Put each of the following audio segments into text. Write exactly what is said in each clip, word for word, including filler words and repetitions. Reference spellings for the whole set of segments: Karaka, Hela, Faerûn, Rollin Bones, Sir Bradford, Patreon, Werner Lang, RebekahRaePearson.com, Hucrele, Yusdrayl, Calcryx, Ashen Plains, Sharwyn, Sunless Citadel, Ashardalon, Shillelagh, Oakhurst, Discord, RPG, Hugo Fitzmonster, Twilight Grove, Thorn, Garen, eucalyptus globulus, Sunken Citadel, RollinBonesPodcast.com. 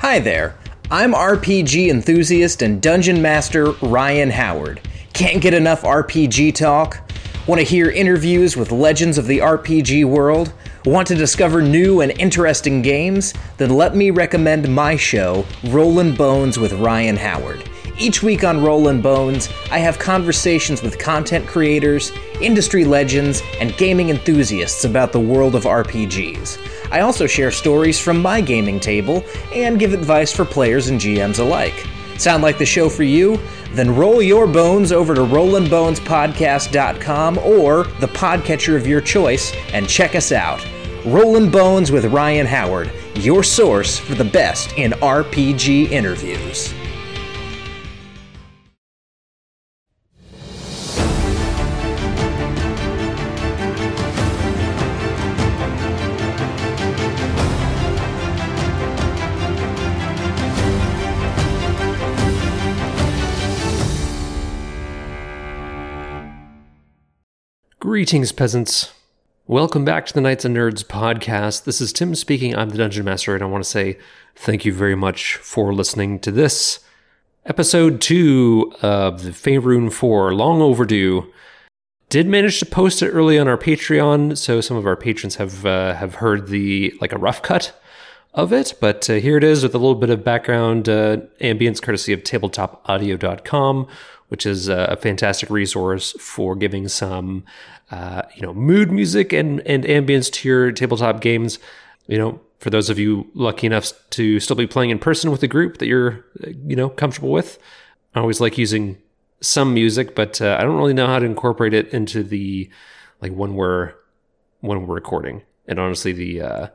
Hi there, I'm R P G enthusiast and dungeon master Ryan Howard. Can't get enough R P G talk? Want to hear interviews with legends of the R P G world? Want to discover new and interesting games? Then let me recommend my show, Rollin Bones with Ryan Howard. Each week on Rollin Bones, I have conversations with content creators, industry legends, and gaming enthusiasts about the world of R P Gs. I also share stories from my gaming table and give advice for players and G Ms alike. Sound like the show for you? Then roll your bones over to Rollin Bones Podcast dot com or the podcatcher of your choice and check us out. Rollin Bones with Ryan Howard, your source for the best in R P G interviews. Greetings, peasants. Welcome back to the Knights and Nerds podcast. This is Tim speaking. I'm the Dungeon Master, and I want to say thank you very much for listening to this. Episode two of the Faerûn four, long overdue. Did manage to post it early on our Patreon, so some of our patrons have uh, have heard the like a rough cut of it, but uh, here it is with a little bit of background uh, ambience courtesy of Tabletop Audio dot com, which is a fantastic resource for giving some, uh, you know, mood music and, and ambience to your tabletop games. You know, for those of you lucky enough to still be playing in person with a group that you're, you know, comfortable with. I always like using some music, but uh, I don't really know how to incorporate it into the, like when we're, when we're recording. And honestly, the, uh,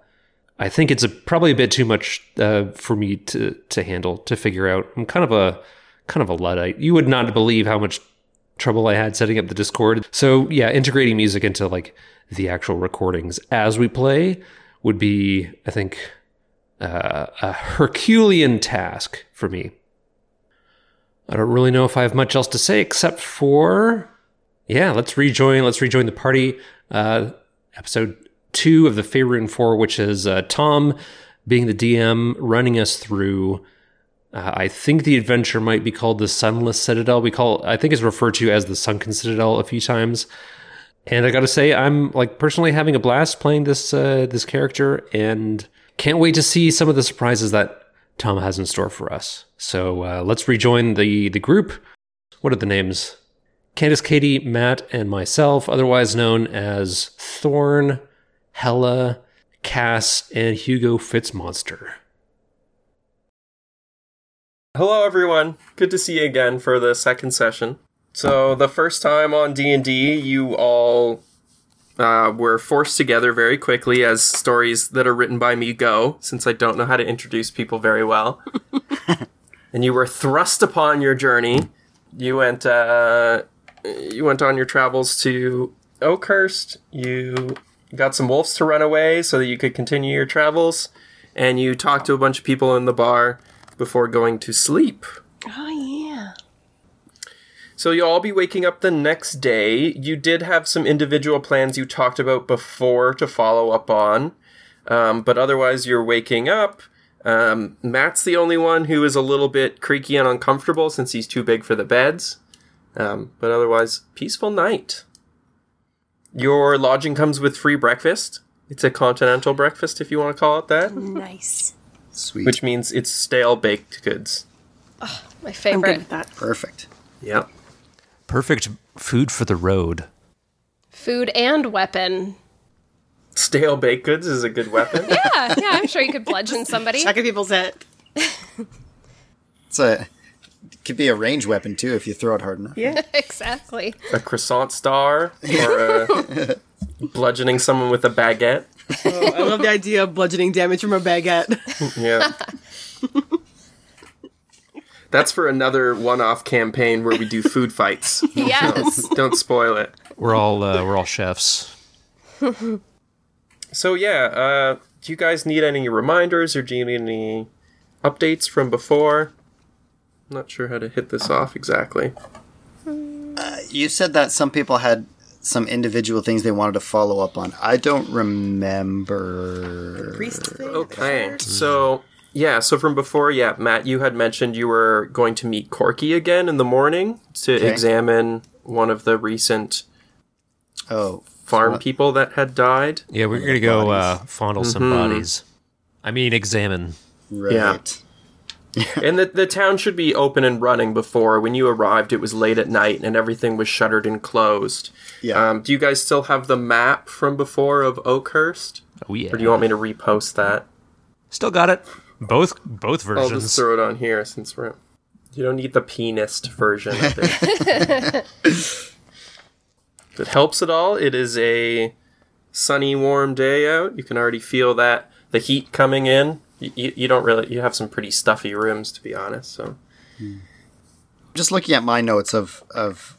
I think it's a, probably a bit too much uh, for me to, to handle, to figure out. I'm kind of a, Kind of a Luddite. You would not believe how much trouble I had setting up the Discord. So yeah, integrating music into like the actual recordings as we play would be, I think, uh, a Herculean task for me. I don't really know if I have much else to say except for, yeah, let's rejoin. Let's rejoin the party. Uh, episode two of the Faerûn four, which is uh, Tom being the D M, running us through. Uh, I think the adventure might be called the Sunless Citadel. We call, I think it's referred to as the Sunken Citadel a few times. And I got to say, I'm like personally having a blast playing this uh, this character, and can't wait to see some of the surprises that Tom has in store for us. So uh, let's rejoin the the group. What are the names? Candace, Katie, Matt, and myself, otherwise known as Thorn, Hela, Cass, and Hugo Fitzmonster. Hello everyone, good to see you again for the second session. So the first time on D and D, you all uh, were forced together very quickly as stories that are written by me go, since I don't know how to introduce people very well. And you were thrust upon your journey. You went, uh, you went on your travels to Oakhurst, you got some wolves to run away so that you could continue your travels, and you talked to a bunch of people in the bar before going to sleep. Oh, yeah. So you'll all be waking up the next day. You did have some individual plans you talked about before to follow up on. Um, but otherwise, you're waking up. Um, Matt's the only one who is a little bit creaky and uncomfortable since he's too big for the beds. Um, but otherwise, peaceful night. Your lodging comes with free breakfast. It's a continental breakfast, if you want to call it that. Nice. Sweet. Which means it's stale baked goods. Oh, my favorite. I'm good with that. Perfect. Yep. Perfect food for the road. Food and weapon. Stale baked goods is a good weapon. yeah, yeah. I'm sure you could bludgeon somebody. Chucking people's head. It's a it could be a range weapon too if you throw it hard enough. Yeah, exactly. A croissant star or a bludgeoning someone with a baguette. Oh, I love the idea of bludgeoning damage from a baguette. Yeah. That's for another one-off campaign where we do food fights. Yes. So don't spoil it. We're all uh, we're all chefs. So yeah, uh, do you guys need any reminders or do you need any updates from before? I'm not sure how to hit this off exactly. Uh, you said that some people had some individual things they wanted to follow up on. I don't remember. Okay, so Yeah, so from before, yeah, Matt, you had mentioned you were going to meet Corky again in the morning to okay. examine one of the recent oh, farm what? people that had died. Yeah, we're going to go uh, fondle mm-hmm. some bodies. I mean, examine. Right. Yeah. And the, the town should be open and running before. When you arrived, it was late at night and everything was shuttered and closed. Yeah. Um, do you guys still have the map from before of Oakhurst? Oh, yeah. Or do you want me to repost that? Still got it. Both both versions. I'll just throw it on here since we're... You don't need the penist version of it. If it helps at all, it is a sunny, warm day out. You can already feel that the heat coming in. You, you, you don't really... You have some pretty stuffy rooms, to be honest, so... Just looking at my notes of of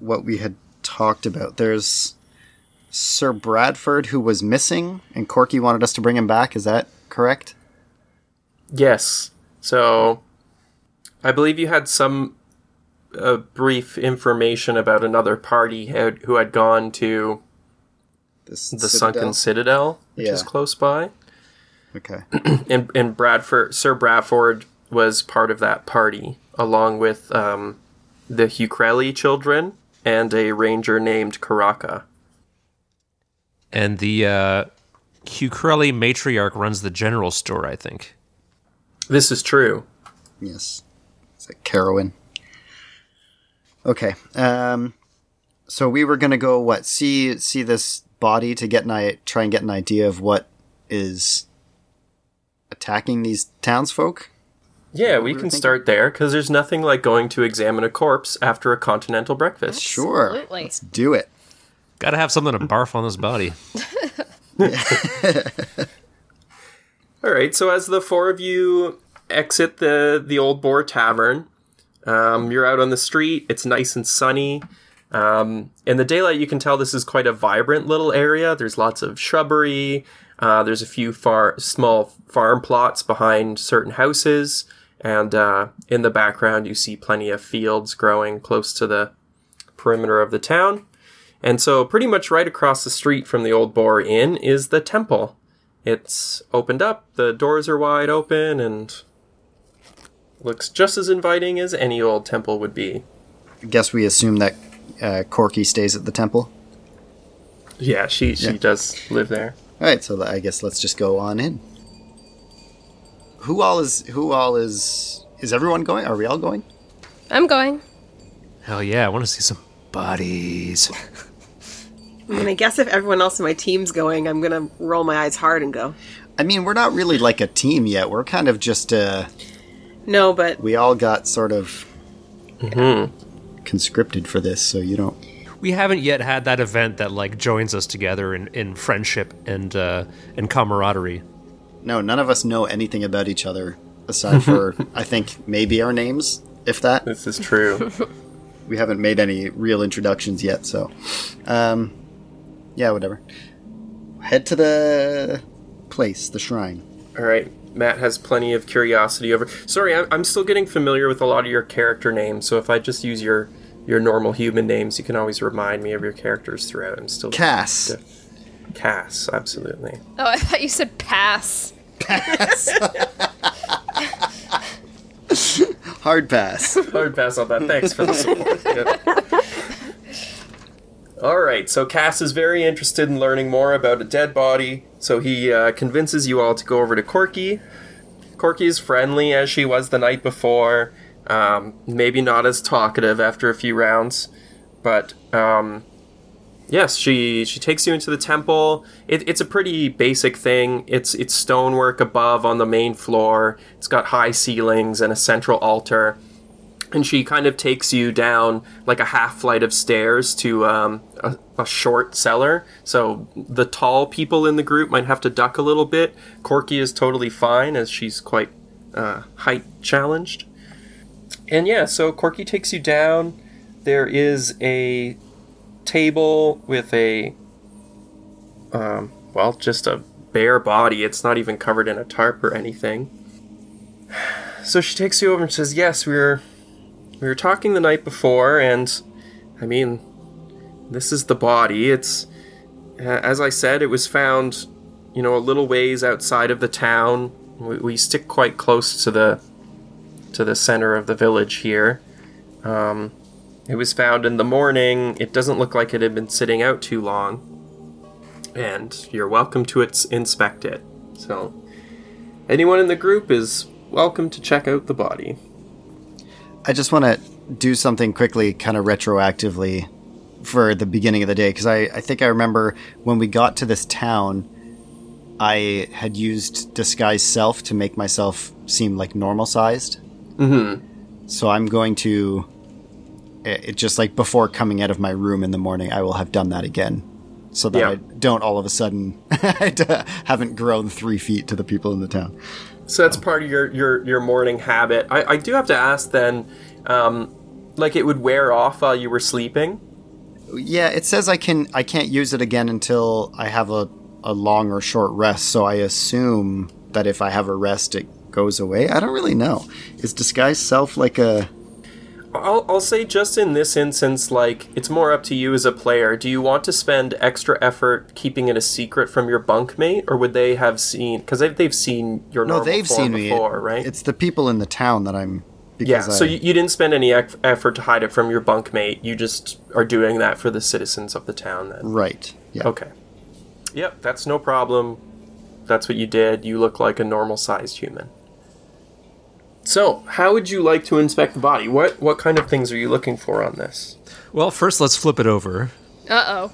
what we had talked about, there's Sir Bradford, who was missing, and Corky wanted us to bring him back. Is that correct? Yes. So, I believe you had some uh, brief information about another party had, who had gone to the, the Sunken Citadel, which yeah. is close by. Okay. and and Bradford, Sir Bradford was part of that party, along with um, the Hucrele children and a ranger named Karaka. And the uh, Hucrele matriarch runs the general store, I think. This is true. Yes. It's like Carowin. Okay. Um, so we were going to go, what, see see this body to get an I- try and get an idea of what is attacking these townsfolk? Yeah, we can thinking? start there, because there's nothing like going to examine a corpse after a continental breakfast. Absolutely. Sure. Let's do it. Gotta have something to barf on this body. All right, so as the four of you exit the, the Old Boar Tavern, um, you're out on the street. It's nice and sunny. Um, in the daylight, you can tell this is quite a vibrant little area. There's lots of shrubbery. Uh, there's a few far, small farm plots behind certain houses. And uh, in the background, you see plenty of fields growing close to the perimeter of the town. And so pretty much right across the street from the Old Boar Inn is the temple. It's opened up, the doors are wide open, and looks just as inviting as any old temple would be. I guess we assume that uh, Corky stays at the temple? Yeah, she, she yeah. does live there. All right, so I guess let's just go on in. Who all is... Who all is... Is everyone going? Are we all going? I'm going. Hell yeah, I want to see some bodies. I'm going to guess if everyone else in my team's going, I'm going to roll my eyes hard and go. I mean, we're not really like a team yet. We're kind of just uh No, but... We all got sort of mm-hmm. conscripted for this, so you don't... We haven't yet had that event that, like, joins us together in, in friendship and, uh, and camaraderie. No, none of us know anything about each other, aside for, I think, maybe our names, if that. This is true. We haven't made any real introductions yet, so... Um... Yeah, whatever. Head to the place, the shrine. All right. Matt has plenty of curiosity over... Sorry, I'm still getting familiar with a lot of your character names, so if I just use your, your normal human names, you can always remind me of your characters throughout. I'm still... Cass. Diff- Cass, absolutely. Oh, I thought you said pass. Pass. Hard pass. Hard pass on that. Thanks for the support. Good. All right, so Cass is very interested in learning more about a dead body, so he uh, convinces you all to go over to Corky. Corky is friendly as she was the night before, um, maybe not as talkative after a few rounds, but um, yes, she she takes you into the temple. It, it's a pretty basic thing. It's it's stonework above on the main floor. It's got high ceilings and a central altar. And she kind of takes you down like a half flight of stairs to um, a, a short cellar. So the tall people in the group might have to duck a little bit. Corky is totally fine as she's quite uh, height challenged. And yeah, so Corky takes you down. There is a table with a, um, well, just a bare body. It's not even covered in a tarp or anything. So she takes you over and says, yes, we're... We were talking the night before, and, I mean, this is the body. It's, as I said, it was found, you know, a little ways outside of the town. we, we stick quite close to the to the center of the village here. Um, it was found in the morning. It doesn't look like it had been sitting out too long. And you're welcome to its inspect it. So anyone in the group is welcome to check out the body. I just want to do something quickly, kind of retroactively for the beginning of the day, because I, I think I remember when we got to this town, I had used Disguise Self to make myself seem like normal-sized. Mm-hmm. So I'm going to... It, just like before coming out of my room in the morning, I will have done that again. So that yeah. I don't all of a sudden I haven't grown three feet to the people in the town. So that's part of your your, your morning habit. I, I do have to ask then, um, like it would wear off while you were sleeping? Yeah, it says I can I can't use it again until I have a, a long or short rest. So I assume that if I have a rest, it goes away. I don't really know. Is Disguise Self like a... I'll I'll say just in this instance, like, it's more up to you as a player. Do you want to spend extra effort keeping it a secret from your bunkmate, or would they have seen... Because they've, they've seen your normal no, they've form seen before, me. Right? It's the people in the town that I'm... Yeah, so I, you, you didn't spend any ec- effort to hide it from your bunkmate. You just are doing that for the citizens of the town then. Right, yeah. Okay. Yep, that's no problem. That's what you did. You look like a normal-sized human. So, how would you like to inspect the body? What what kind of things are you looking for on this? Well, first let's flip it over. Uh-oh.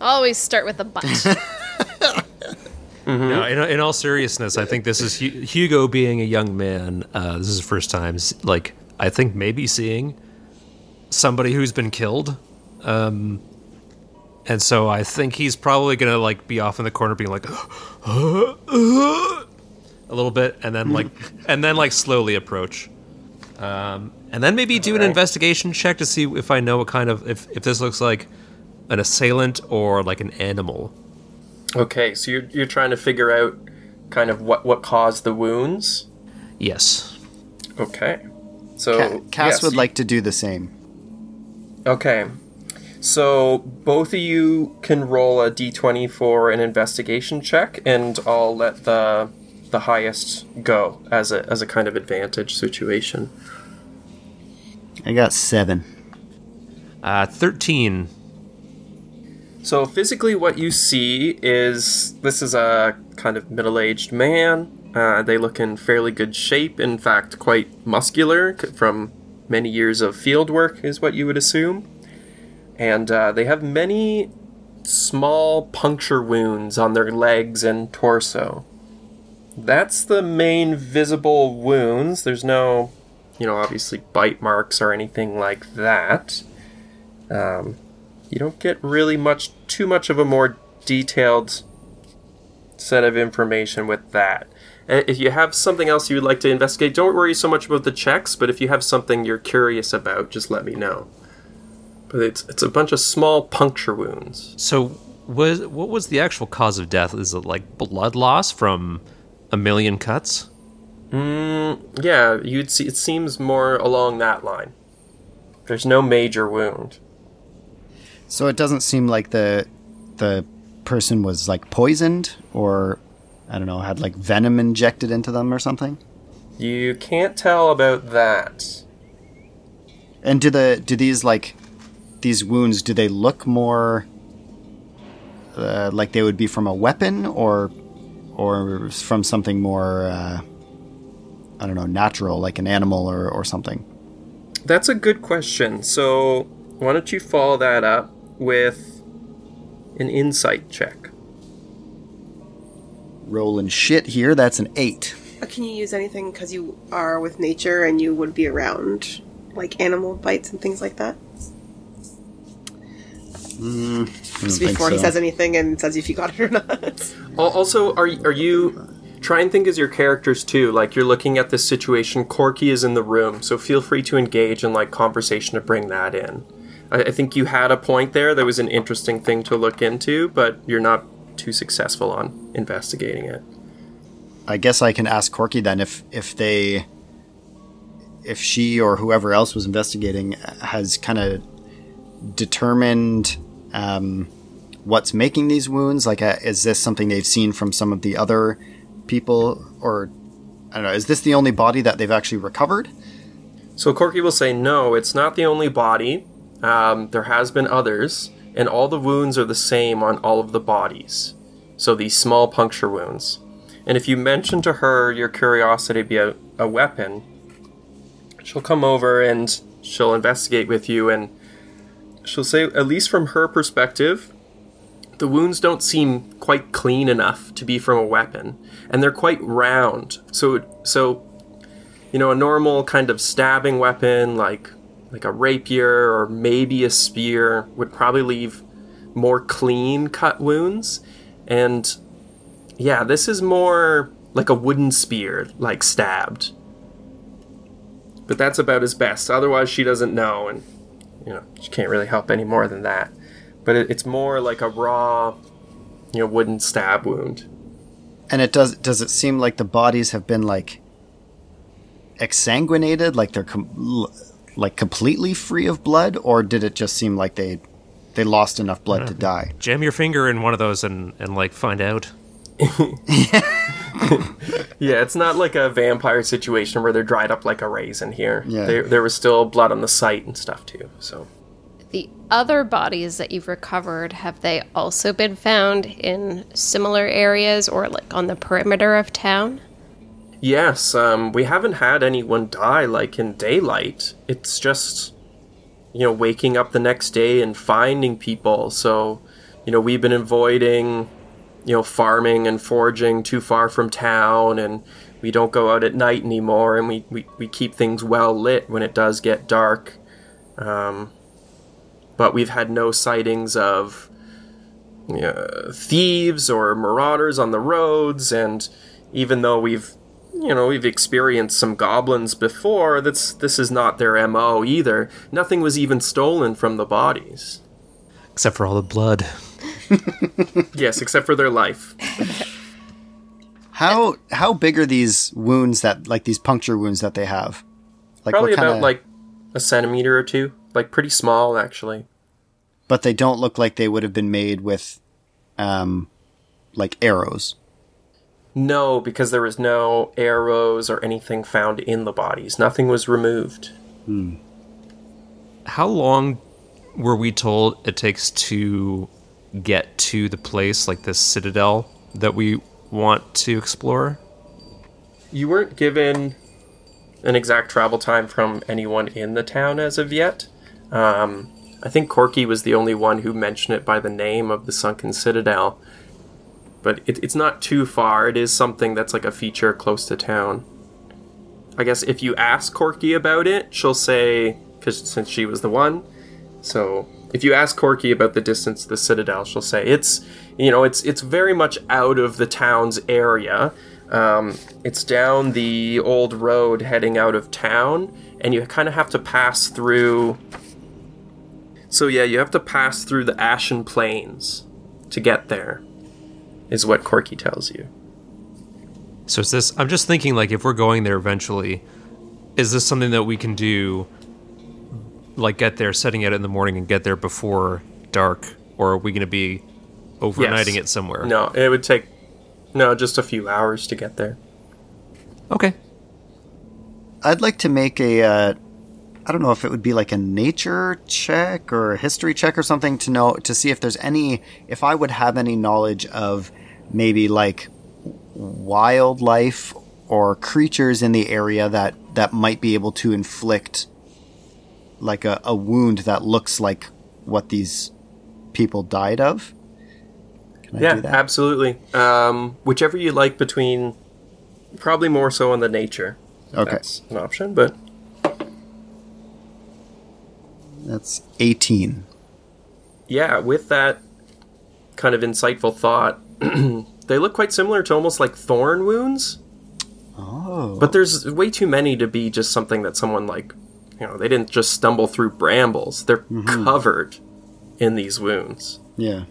Always start with the butt. mm-hmm. No, in, in all seriousness, I think this is Hu- Hugo being a young man. Uh, this is the first time, like, I think maybe seeing somebody who's been killed. Um, and so I think he's probably going to, like, be off in the corner being like... Uh, uh, a little bit, and then like, and then like slowly approach, um, and then maybe do an investigation check to see if I know what kind of if, if this looks like an assailant or like an animal. Okay, so you're you're trying to figure out kind of what, what caused the wounds. Yes. Okay. So Cass yes, would you... like to do the same. Okay, so both of you can roll a d twenty for an investigation check, and I'll let the the highest go as a as a kind of advantage situation. I got seven. Uh, thirteen. So physically what you see is, this is a kind of middle-aged man. Uh, they look in fairly good shape, in fact quite muscular from many years of field work is what you would assume. And uh, they have many small puncture wounds on their legs and torso. That's the main visible wounds. There's no, you know, obviously bite marks or anything like that. Um, you don't get really much, too much of a more detailed set of information with that. And if you have something else you would like to investigate, don't worry so much about the checks, but if you have something you're curious about, just let me know. But it's it's a bunch of small puncture wounds. So was, what was the actual cause of death? Is it like blood loss from... a million cuts? Mm, yeah, you'd see. It seems more along that line. There's no major wound. So it doesn't seem like the the person was like poisoned, or I don't know, had like venom injected into them or something. You can't tell about that. And do the do these like these wounds? Do they look more uh, like they would be from a weapon, or? Or from something more, uh, I don't know, natural, like an animal or, or something? That's a good question. So why don't you follow that up with an insight check? Rolling shit here, that's an eight. Can you use anything because you are with nature and you would be around, like, animal bites and things like that? Mm, Just before so. He says anything and says if you got it or not. Also, are are you... Try and think as your characters, too. Like, you're looking at this situation. Corky is in the room, so feel free to engage in, like, conversation to bring that in. I, I think you had a point there that was an interesting thing to look into, but you're not too successful on investigating it. I guess I can ask Corky, then, if if they... If she or whoever else was investigating has kind of determined um, what's making these wounds? Like, uh, is this something they've seen from some of the other people, or I don't know, is this the only body that they've actually recovered? So Corky will say, no, it's not the only body. Um, there has been others, and all the wounds are the same on all of the bodies. So these small puncture wounds. And if you mention to her your curiosity be a, a weapon, she'll come over and she'll investigate with you, and she'll say, at least from her perspective, the wounds don't seem quite clean enough to be from a weapon, and they're quite round. So, so you know, a normal kind of stabbing weapon, like like a rapier or maybe a spear, would probably leave more clean cut wounds. And yeah, this is more like a wooden spear, like stabbed. But that's about as best. Otherwise, she doesn't know, and you know, she can't really help any more than that. But it, it's more like a raw, you know, wooden stab wound. And it does. Does it seem like the bodies have been like exsanguinated, like they're com- like completely free of blood, or did it just seem like they they lost enough blood to die? Jam your finger in one of those and and like find out. Yeah, it's not like a vampire situation where they're dried up like a raisin here. Yeah. They, there was still blood on the site and stuff too. So. The other bodies that you've recovered, have they also been found in similar areas or like on the perimeter of town? Yes, um, we haven't had anyone die like in daylight. It's just, you know, waking up the next day and finding people. So, you know, we've been avoiding, you know, farming and foraging too far from town, and we don't go out at night anymore, and we, we, we keep things well lit when it does get dark. Um... But we've had no sightings of uh, thieves or marauders on the roads, and even though we've, you know, we've experienced some goblins before, that's this is not their M O either. Nothing was even stolen from the bodies, except for all the blood. Yes, except for their life. How how big are these wounds that, like these puncture wounds that they have? Like probably what kinda... about like a centimeter or two. Like, pretty small, actually. But they don't look like they would have been made with, um, like, arrows. No, because there was no arrows or anything found in the bodies. Nothing was removed. Hmm. How long were we told it takes to get to the place, like this citadel, that we want to explore? You weren't given an exact travel time from anyone in the town as of yet. Um, I think Corky was the only one who mentioned it by the name of the Sunken Citadel. But it, it's not too far. It is something that's like a feature close to town. I guess if you ask Corky about it, she'll say, because since she was the one, so if you ask Corky about the distance to the Citadel, she'll say it's, you know, it's it's very much out of the town's area. Um, it's down the old road heading out of town, and you kind of have to pass through... So yeah, you have to pass through the Ashen Plains to get there, is what Corky tells you. So is this... I'm just thinking, like, if we're going there eventually, is this something that we can do, like, get there, setting out in the morning and get there before dark, or are we going to be overnighting yes. it somewhere? No, it would take... No, just a few hours to get there. Okay. I'd like to make a, uh, I don't know if it would be like a nature check or a history check or something to know, to see if there's any, if I would have any knowledge of maybe like wildlife or creatures in the area that, that might be able to inflict like a, a wound that looks like what these people died of. Yeah, absolutely. Um, whichever you like between, probably more so on the nature. Okay. That's an option, but... That's eighteen. Yeah, with that kind of insightful thought, they look quite similar to almost like thorn wounds. Oh. But there's way too many to be just something that someone like, you know, they didn't just stumble through brambles. They're mm-hmm. covered in these wounds. Yeah.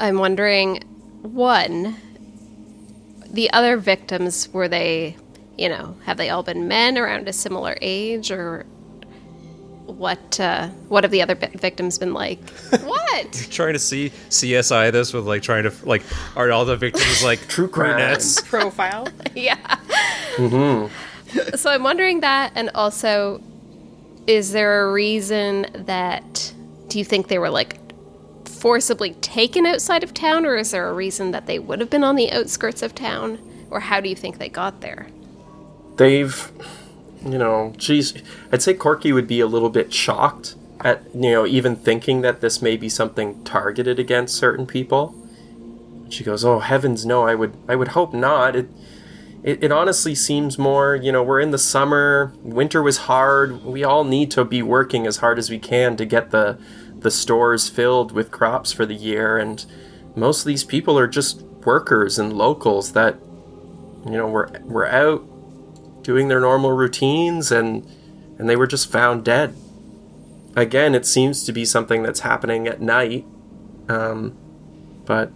I'm wondering, one, the other victims, were they, you know, have they all been men around a similar age, or what uh, what have the other victims been like? What? You're trying to see C S I this with like trying to like are all the victims like true brunettes profile? Yeah. Mm-hmm. So I'm wondering that, and also, is there a reason that do you think they were like forcibly taken outside of town, or is there a reason that they would have been on the outskirts of town, or how do you think they got there? They've, you know, geez, I'd say Corky would be a little bit shocked at, you know, even thinking that this may be something targeted against certain people. She goes, "Oh, heavens no, I would I would hope not. It it, it honestly seems more, you know, we're in the summer, winter was hard, we all need to be working as hard as we can to get the the stores filled with crops for the year, and most of these people are just workers and locals that, you know, were were out doing their normal routines, and and they were just found dead." Again, it seems to be something that's happening at night, um, but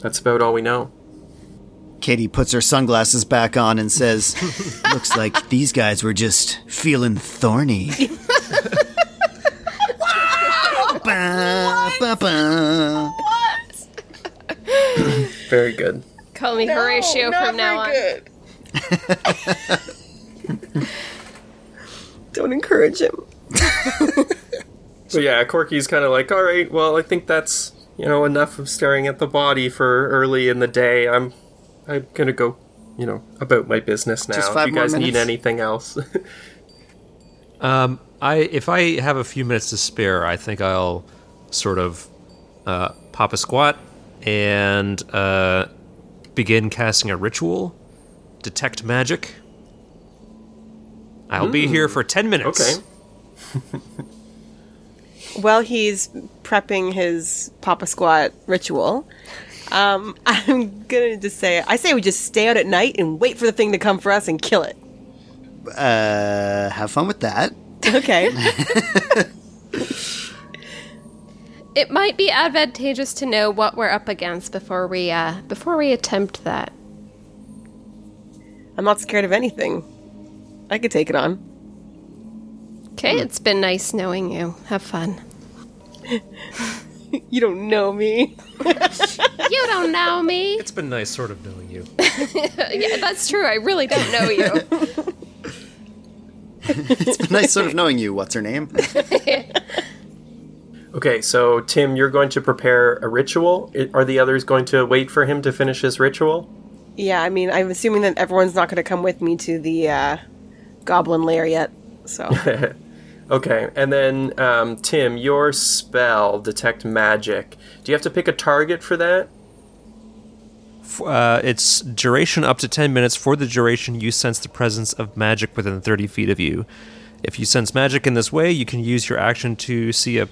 that's about all we know. Katie puts her sunglasses back on and says, "Looks like these guys were just feeling thorny." Wow! Ba, ba, ba. What? Very good. Call me no, Horatio from now on. Good. Don't encourage him. So yeah, Corky's kind of like, alright, well, I think that's, you know, enough of staring at the body for early in the day. I'm I'm gonna go, you know, about my business now. Just five if you guys more minutes. Need anything else. um, I if I have a few minutes to spare, I think I'll sort of uh, pop a squat and uh, begin casting a ritual. Detect magic. I'll mm. be here for ten minutes. Okay. While he's prepping his Papa Squat ritual, um, I'm going to just say, I say we just stay out at night and wait for the thing to come for us and kill it. Uh, have fun with that. Okay. It might be advantageous to know what we're up against before we uh, before we attempt that. I'm not scared of anything. I could take it on. Okay, mm. It's been nice knowing you. Have fun. You don't know me. You don't know me. It's been nice sort of knowing you. Yeah, that's true. I really don't know you. It's been nice sort of knowing you. What's her name? Okay, so Tim, you're going to prepare a ritual. Are the others going to wait for him to finish his ritual? Yeah, I mean, I'm assuming that everyone's not going to come with me to the uh, goblin lair yet, so. Okay, and then, um, Tim, your spell, Detect Magic, do you have to pick a target for that? Uh, it's duration up to ten minutes. For the duration, you sense the presence of magic within thirty feet of you. If you sense magic in this way, you can use your action to see a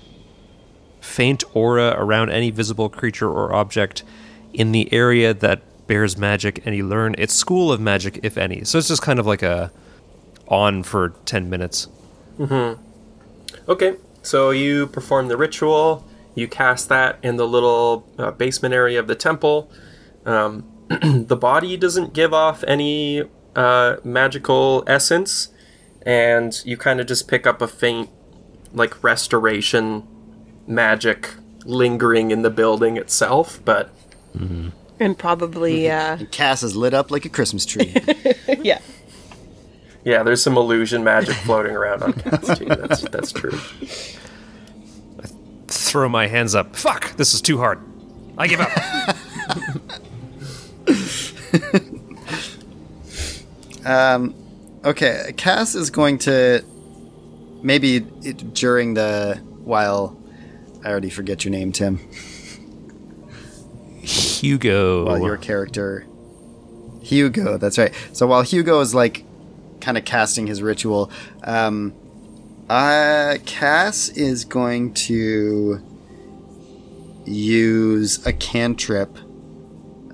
faint aura around any visible creature or object in the area that bears magic, and you learn its school of magic, if any. So it's just kind of like a on for ten minutes. Mm-hmm. Okay, so you perform the ritual, you cast that in the little uh, basement area of the temple. Um, the body doesn't give off any uh, magical essence, and you kind of just pick up a faint, like, restoration magic lingering in the building itself, but... Mm-hmm. And probably... Uh... And Cass is lit up like a Christmas tree. Yeah. Yeah, there's some illusion magic floating around on Cass, too. That's, that's true. I throw my hands up. Fuck! This is too hard. I give up. um, okay, Cass is going to... Maybe it, during the... While... I already forget your name, Tim. Hugo. While your character... Hugo, that's right. So while Hugo is, like, kind of casting his ritual, um, uh, Cass is going to use a cantrip.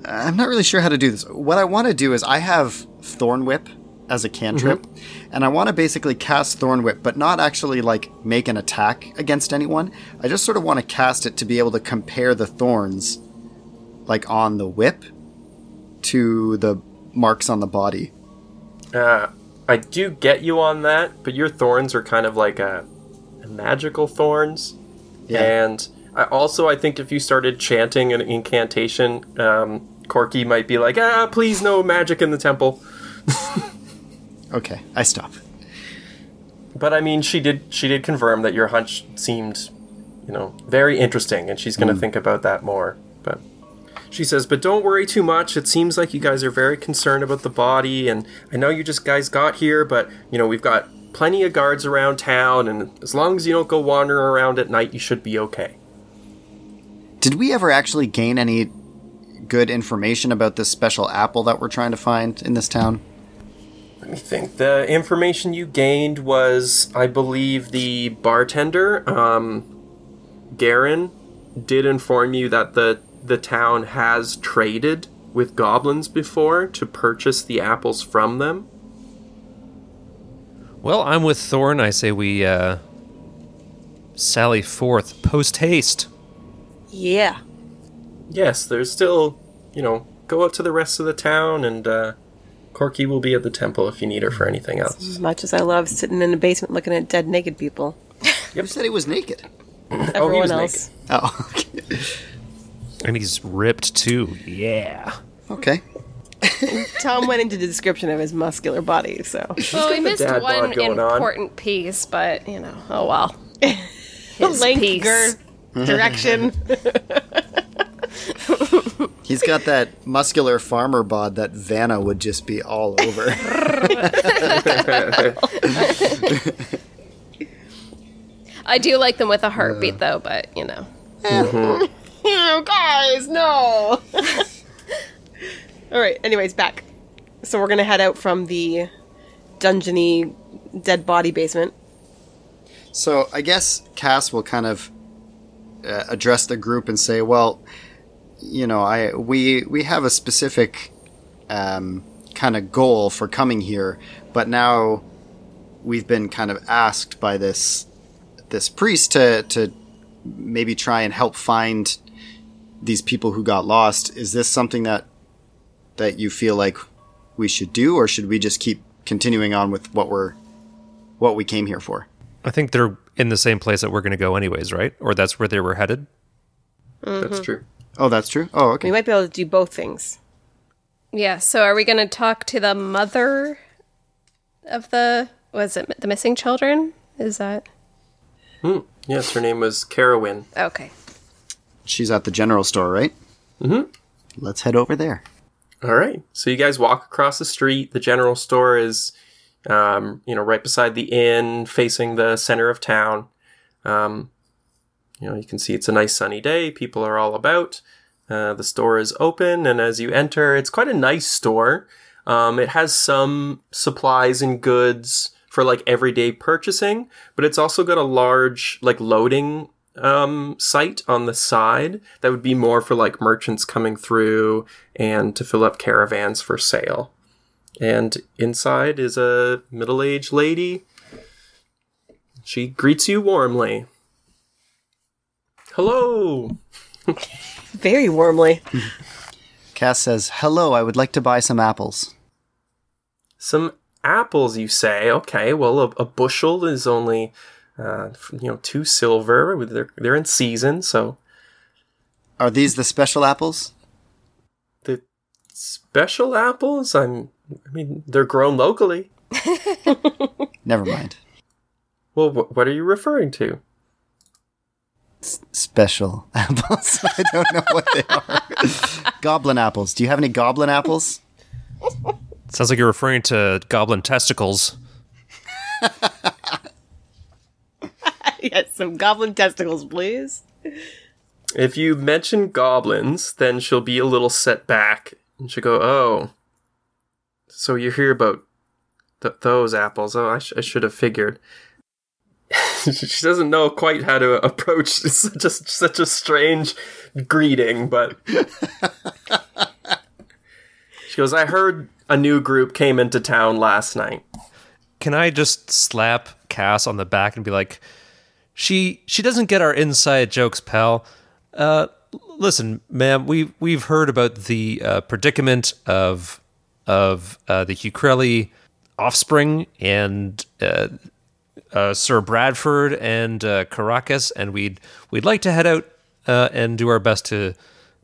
I'm not really sure how to do this. What I want to do is I have Thorn Whip as a cantrip, mm-hmm. and I want to basically cast Thorn Whip, but not actually, like, make an attack against anyone. I just sort of want to cast it to be able to compare the thorns... like on the whip to the marks on the body. Uh, I do get you on that, but your thorns are kind of like a, an magical thorns. Yeah. And I also, I think if you started chanting an incantation, um, Corky might be like, ah, please no magic in the temple. Okay, I stop. But I mean, she did she did confirm that your hunch seemed, you know, very interesting, and she's going to mm. think about that more. But she says, but don't worry too much. It seems like you guys are very concerned about the body, and I know you just guys got here, but, you know, we've got plenty of guards around town, and as long as you don't go wandering around at night, you should be okay. Did we ever actually gain any good information about this special apple that we're trying to find in this town? Let me think. The information you gained was, I believe, the bartender, um, Garen, did inform you that the, the town has traded with goblins before to purchase the apples from them. Well, I'm with Thorn. I say we uh, sally forth post-haste. Yeah. Yes, there's still, you know, go out to the rest of the town, and uh, Corky will be at the temple if you need her for anything else. As much as I love sitting in the basement looking at dead naked people. Yep. You said he was naked. Everyone oh, he was else. Naked. Oh, okay. And he's ripped, too. Yeah. Okay. Tom went into the description of his muscular body, so... Well, we missed one important on. piece, but, you know, oh well. His length, piece. girth, direction. He's got that muscular farmer bod that Vanna would just be all over. I do like them with a heartbeat, uh, though, but, you know. Mm-hmm. You guys, no! All right, anyways, back. So we're going to head out from the dungeony dead body basement. So I guess Cass will kind of uh, address the group and say, well, you know, I we we have a specific um, kind of goal for coming here, but now we've been kind of asked by this this priest to, to maybe try and help find these people who got lost. Is this something that that you feel like we should do, or should we just keep continuing on with what we're what we came here for? I think they're in the same place that we're going to go anyways, right? Or that's where they were headed? Mm-hmm. That's true. Oh, that's true? Oh, okay. We might be able to do both things. Yeah, so are we going to talk to the mother of the... Was it the missing children? Is that... Hmm. Yes, her name was Carowin. Okay. She's at the general store, right? Mm-hmm. Let's head over there. All right. So you guys walk across the street. The general store is, um, you know, right beside the inn, facing the center of town. Um, you know, you can see it's a nice sunny day. People are all about. Uh, the store is open, and as you enter, it's quite a nice store. Um, it has some supplies and goods for, like, everyday purchasing, but it's also got a large, like, loading um site on the side that would be more for like merchants coming through and to fill up caravans for sale. And inside is a middle-aged lady. She greets you warmly. Hello. Very warmly. Cass says, hello, I would like to buy some apples. Some apples, you say? Okay, well, a, a bushel is only Uh, you know, two silver. They're they're in season, so. Are these the special apples? The special apples? I'm. I mean, they're grown locally. Never mind. Well, wh- what are you referring to? S- special apples. I don't know what they are. Goblin apples. Do you have any goblin apples? Sounds like you're referring to goblin testicles. Yes, some goblin testicles, please. If you mention goblins, then she'll be a little set back. And she'll go, oh, so you hear about th- those apples. Oh, I, sh- I should have figured. She doesn't know quite how to approach such a, such a strange greeting, but... She goes, I heard a new group came into town last night. Can I just slap Cass on the back and be like... She she doesn't get our inside jokes, pal. Uh, listen, ma'am, we we've heard about the uh, predicament of of uh, the Hucrele offspring, and uh, uh, Sir Bradford and uh, Caracas, and we'd we'd like to head out uh, and do our best to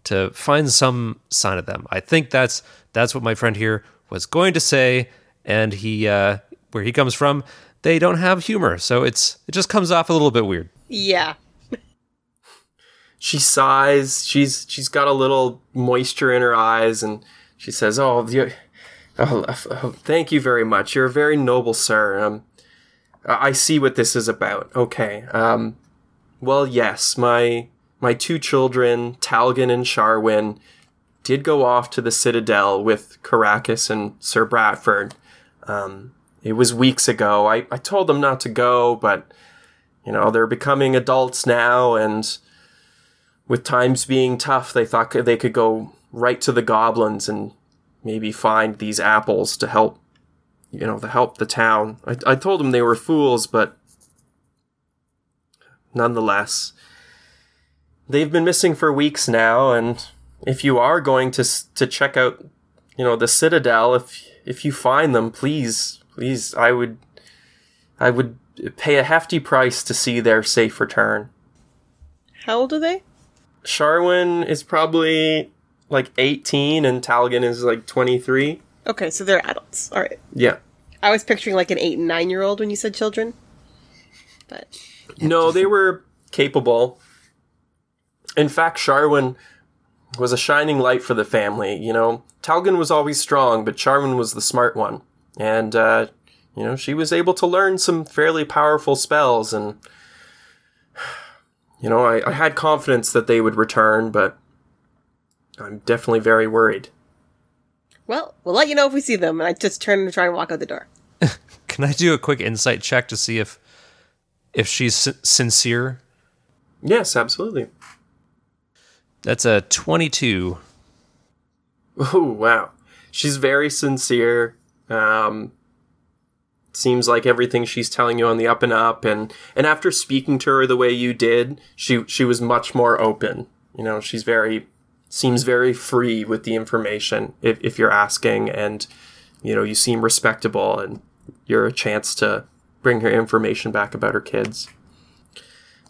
to find some sign of them. I think that's that's what my friend here was going to say, and he uh, where he comes from, they don't have humor, so it's it just comes off a little bit weird. Yeah. She sighs. She's she's got a little moisture in her eyes, and she says, "Oh, you, oh, oh thank you very much. You're a very noble sir. Um, I see what this is about. Okay. Um, well, yes, my my two children, Talgen and Sharwyn, did go off to the Citadel with Caracas and Sir Bradford. Um, it was weeks ago. I I told them not to go, but you know they're becoming adults now, and." With times being tough, they thought they could go right to the goblins and maybe find these apples to help, you know, to help the town. I, I told them they were fools, but nonetheless, they've been missing for weeks now. And if you are going to to check out, you know, the Citadel, if if you find them, please, please, I would, I would pay a hefty price to see their safe return. How old are they? Sharwyn is probably like eighteen and Talgen is like twenty-three. Okay, so they're adults. All right. Yeah. I was picturing like an eight and nine year old when you said children. But no, they were capable. In fact, Sharwyn was a shining light for the family, you know. Talgen was always strong, but Sharwyn was the smart one. And uh, you know, she was able to learn some fairly powerful spells, and You know, I, I had confidence that they would return, but I'm definitely very worried. Well, we'll let you know if we see them. And I just turn and try and walk out the door. Can I do a quick insight check to see if if she's sin- sincere? Yes, absolutely. That's a twenty-two. Oh, wow. She's very sincere. Um... Seems like everything she's telling you on the up and up, and, and after speaking to her the way you did, she she was much more open. You know, she's very seems very free with the information if if you're asking, and you know you seem respectable, and you're a chance to bring her information back about her kids.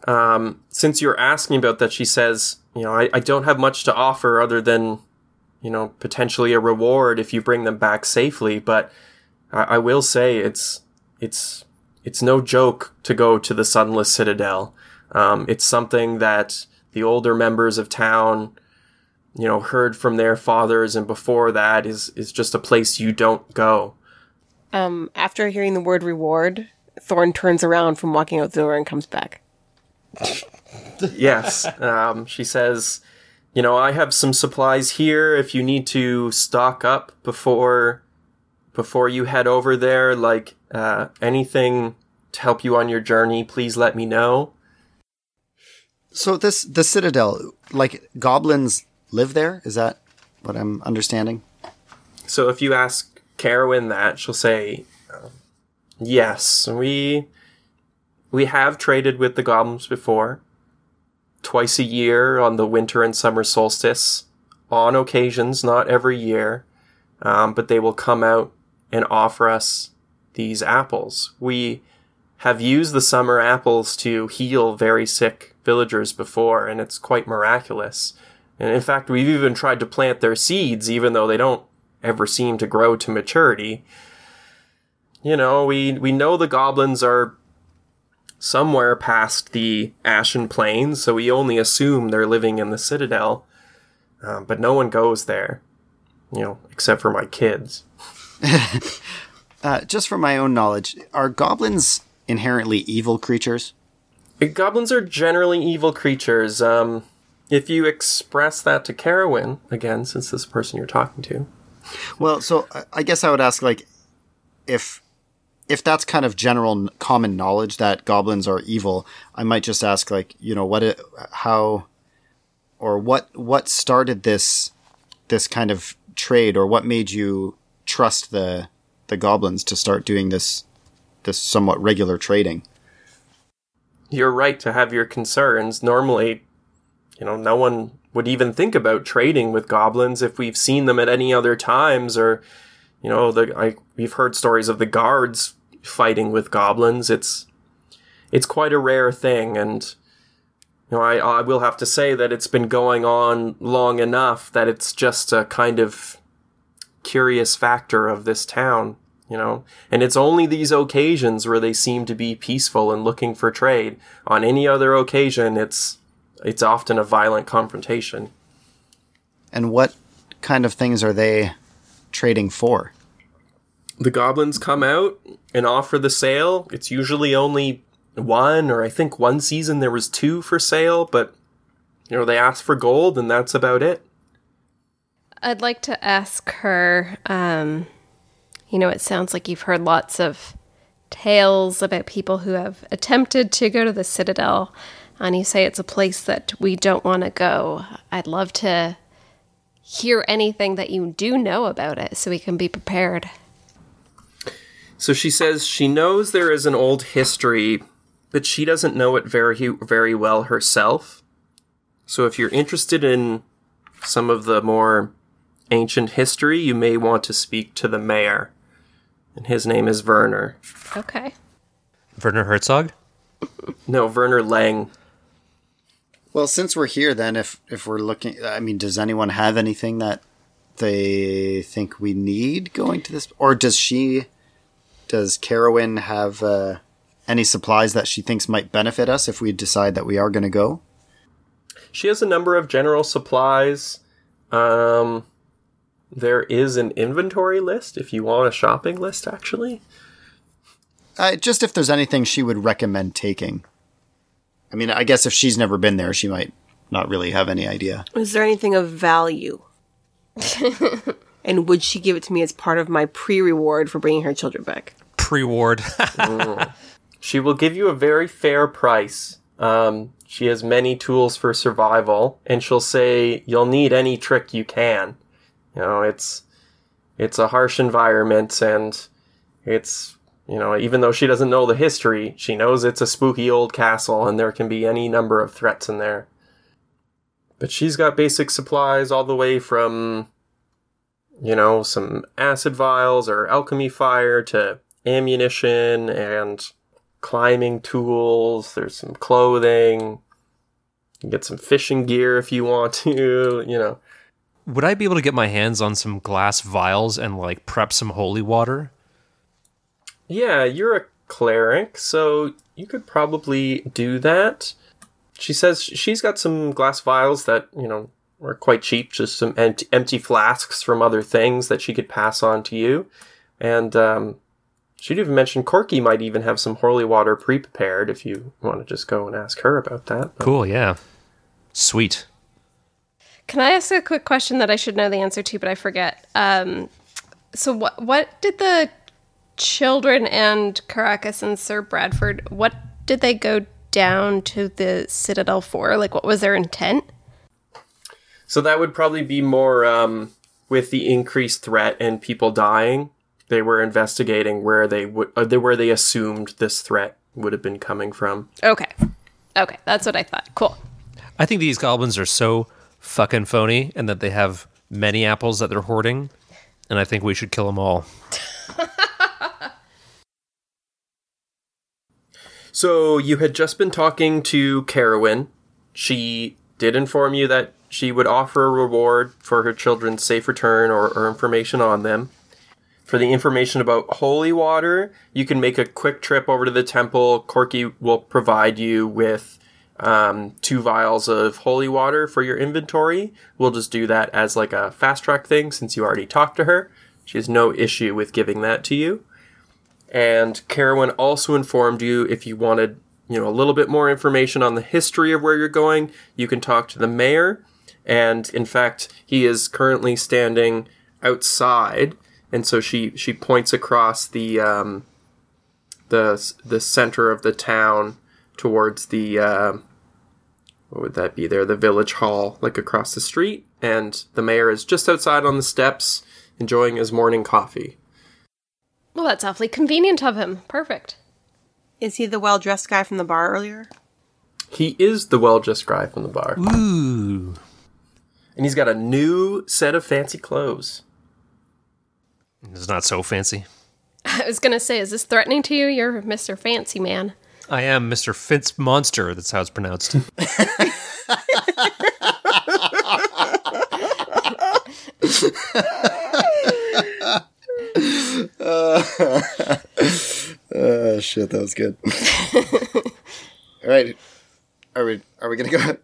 Um, since you're asking about that, she says, you know, I, I don't have much to offer other than, you know, potentially a reward if you bring them back safely, but. I will say it's it's it's no joke to go to the Sunless Citadel. Um, it's something that the older members of town, you know, heard from their fathers, and before that is is just a place you don't go. Um, after hearing the word reward, Thorn turns around from walking out the door and comes back. Yes, um, she says, you know, I have some supplies here if you need to stock up before. Before you head over there, like, uh, anything to help you on your journey, please let me know. So this, the Citadel, like, goblins live there? Is that what I'm understanding? So if you ask Carowin that, she'll say, um, yes, we, we have traded with the goblins before. Twice a year on the winter and summer solstice. On occasions, not every year. Um, but they will come out and offer us these apples. We have used the summer apples to heal very sick villagers before, and it's quite miraculous. And in fact, we've even tried to plant their seeds, even though they don't ever seem to grow to maturity. You know, we, we know the goblins are somewhere past the Ashen Plains, so we only assume they're living in the Citadel. Um, but no one goes there, you know, except for my kids. Uh, just from my own knowledge, are goblins inherently evil creatures? Goblins are generally evil creatures. Um, if you express that to Carowin, again, since this person you're talking to. Well, so I guess I would ask, like, if if that's kind of general common knowledge that goblins are evil, I might just ask, like, you know, what, it, how, or what, what started this this kind of trade, or what made you trust the the goblins to start doing this this somewhat regular trading? You're right to have your concerns. Normally, you know, no one would even think about trading with goblins if we've seen them at any other times, or you know, the I, we've heard stories of the guards fighting with goblins. It's it's quite a rare thing, and you know, I, I will have to say that it's been going on long enough that it's just a kind of curious factor of this town, you know. And it's only these occasions where they seem to be peaceful and looking for trade. On any other occasion, it's it's often a violent confrontation. And what kind of things are they trading for? The goblins come out and offer the sale. It's usually only one, or I think one season there was two for sale, but you know, they asked for gold and that's about it. I'd like to ask her, um, you know, it sounds like you've heard lots of tales about people who have attempted to go to the Citadel, and you say it's a place that we don't want to go. I'd love to hear anything that you do know about it so we can be prepared. So she says she knows there is an old history, but she doesn't know it very, very well herself. So if you're interested in some of the more ancient history, you may want to speak to the mayor. And his name is Werner. Okay. Werner Herzog? No, Werner Lang. Well, since we're here then, if, if we're looking, I mean, does anyone have anything that they think we need going to this? Or does she... Does Carowin have uh, any supplies that she thinks might benefit us if we decide that we are going to go? She has a number of general supplies. Um, there is an inventory list if you want a shopping list, actually. Uh, just if there's anything she would recommend taking. I mean, I guess if she's never been there, she might not really have any idea. Is there anything of value? And would she give it to me as part of my pre-reward for bringing her children back? Pre-reward. mm. She will give you a very fair price. Um, she has many tools for survival, and she'll say you'll need any trick you can. You know, it's it's a harsh environment, and it's, you know, even though she doesn't know the history, she knows it's a spooky old castle, and there can be any number of threats in there. But she's got basic supplies all the way from... you know, some acid vials or alchemy fire to ammunition and climbing tools. There's some clothing. You can get some fishing gear if you want to, you know. Would I be able to get my hands on some glass vials and, like, prep some holy water? Yeah, you're a cleric, so you could probably do that. She says she's got some glass vials that, you know, or quite cheap, just some empty, empty flasks from other things that she could pass on to you. And um, she'd even mentioned Corky might even have some holy water pre-prepared if you want to just go and ask her about that. But. Cool, yeah. Sweet. Can I ask a quick question that I should know the answer to, but I forget? Um, so what what did the children and Caracas and Sir Bradford, what did they go down to the Citadel for? Like, what was their intent? So that would probably be more um, with the increased threat and people dying. They were investigating where they would, uh, where they assumed this threat would have been coming from. Okay, okay, that's what I thought. Cool. I think these goblins are so fucking phony, and that they have many apples that they're hoarding, and I think we should kill them all. So you had just been talking to Carowin. She did inform you that she would offer a reward for her children's safe return or, or information on them. For the information about holy water, you can make a quick trip over to the temple. Corky will provide you with um, two vials of holy water for your inventory. We'll just do that as like a fast track thing since you already talked to her. She has no issue with giving that to you. And Carowin also informed you if you wanted, you know, a little bit more information on the history of where you're going, you can talk to the mayor. And, in fact, he is currently standing outside, and so she, she points across the um, the the center of the town towards the, uh, what would that be there, the village hall, like across the street, and the mayor is just outside on the steps, enjoying his morning coffee. Well, that's awfully convenient of him. Perfect. Is he the well-dressed guy from the bar earlier? He is the well-dressed guy from the bar. Ooh. And he's got a new set of fancy clothes. It's not so fancy. I was going to say, is this threatening to you? You're Mister Fancy Man. I am Mister Fitzmonster. That's how it's pronounced. uh, uh, shit, that was good. All right, are we are we gonna go?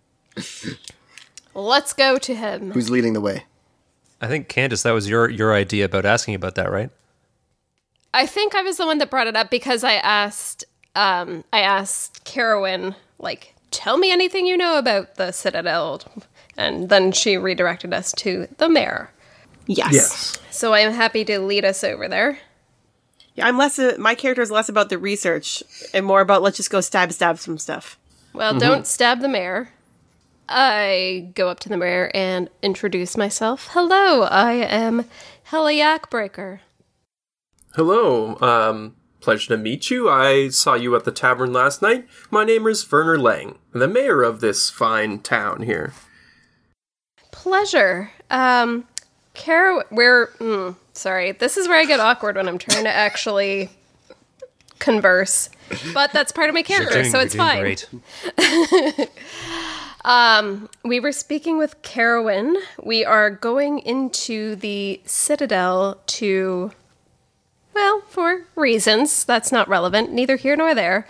Let's go to him. Who's leading the way? I think Candace, that was your your idea about asking about that, right? I think I was the one that brought it up because I asked um, I asked Carowin, like, tell me anything you know about the Citadel, and then she redirected us to the mayor. Yes. yes. So I am happy to lead us over there. Yeah, I'm less. Uh, my character is less about the research and more about let's just go stab stab some stuff. Well, mm-hmm. Don't stab the mayor. I go up to the mayor and introduce myself. Hello, I am Hela Yakbreaker. Hello, um, pleasure to meet you. I saw you at the tavern last night. My name is Werner Lang, the mayor of this fine town here. Pleasure. Um, Caro, where? Mm, sorry, this is where I get awkward when I'm trying to actually converse, but that's part of my character, doing, so it's fine. Great. Um, we were speaking with Carowin. We are going into the Citadel to, well, for reasons. That's not relevant, neither here nor there.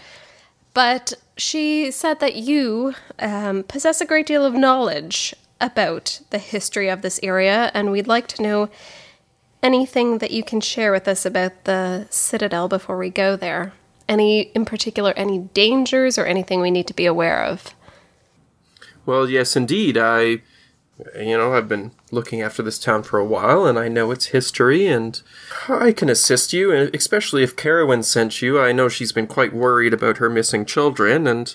But she said that you um, possess a great deal of knowledge about the history of this area, and we'd like to know anything that you can share with us about the Citadel before we go there. Any, in particular, any dangers or anything we need to be aware of? Well, yes, indeed. I, you know, I've been looking after this town for a while, and I know its history, and I can assist you, and especially if Carowin sent you. I know she's been quite worried about her missing children, and,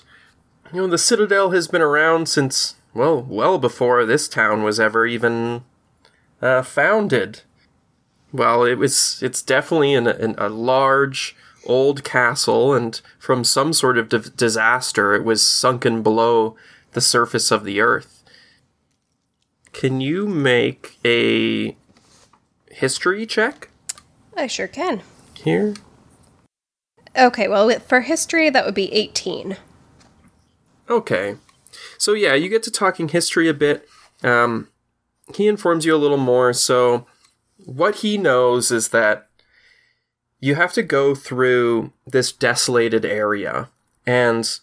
you know, the Citadel has been around since, well, well before this town was ever even uh, founded. Well, it was, it's definitely in a, in a large, old castle, and from some sort of d- disaster, it was sunken below the surface of the earth. Can you make a history check? I sure can. Here. Okay, well, for history, that would be eighteen. Okay. So, yeah, you get to talking history a bit. Um, he informs you a little more. So, what he knows is that you have to go through this desolated area, and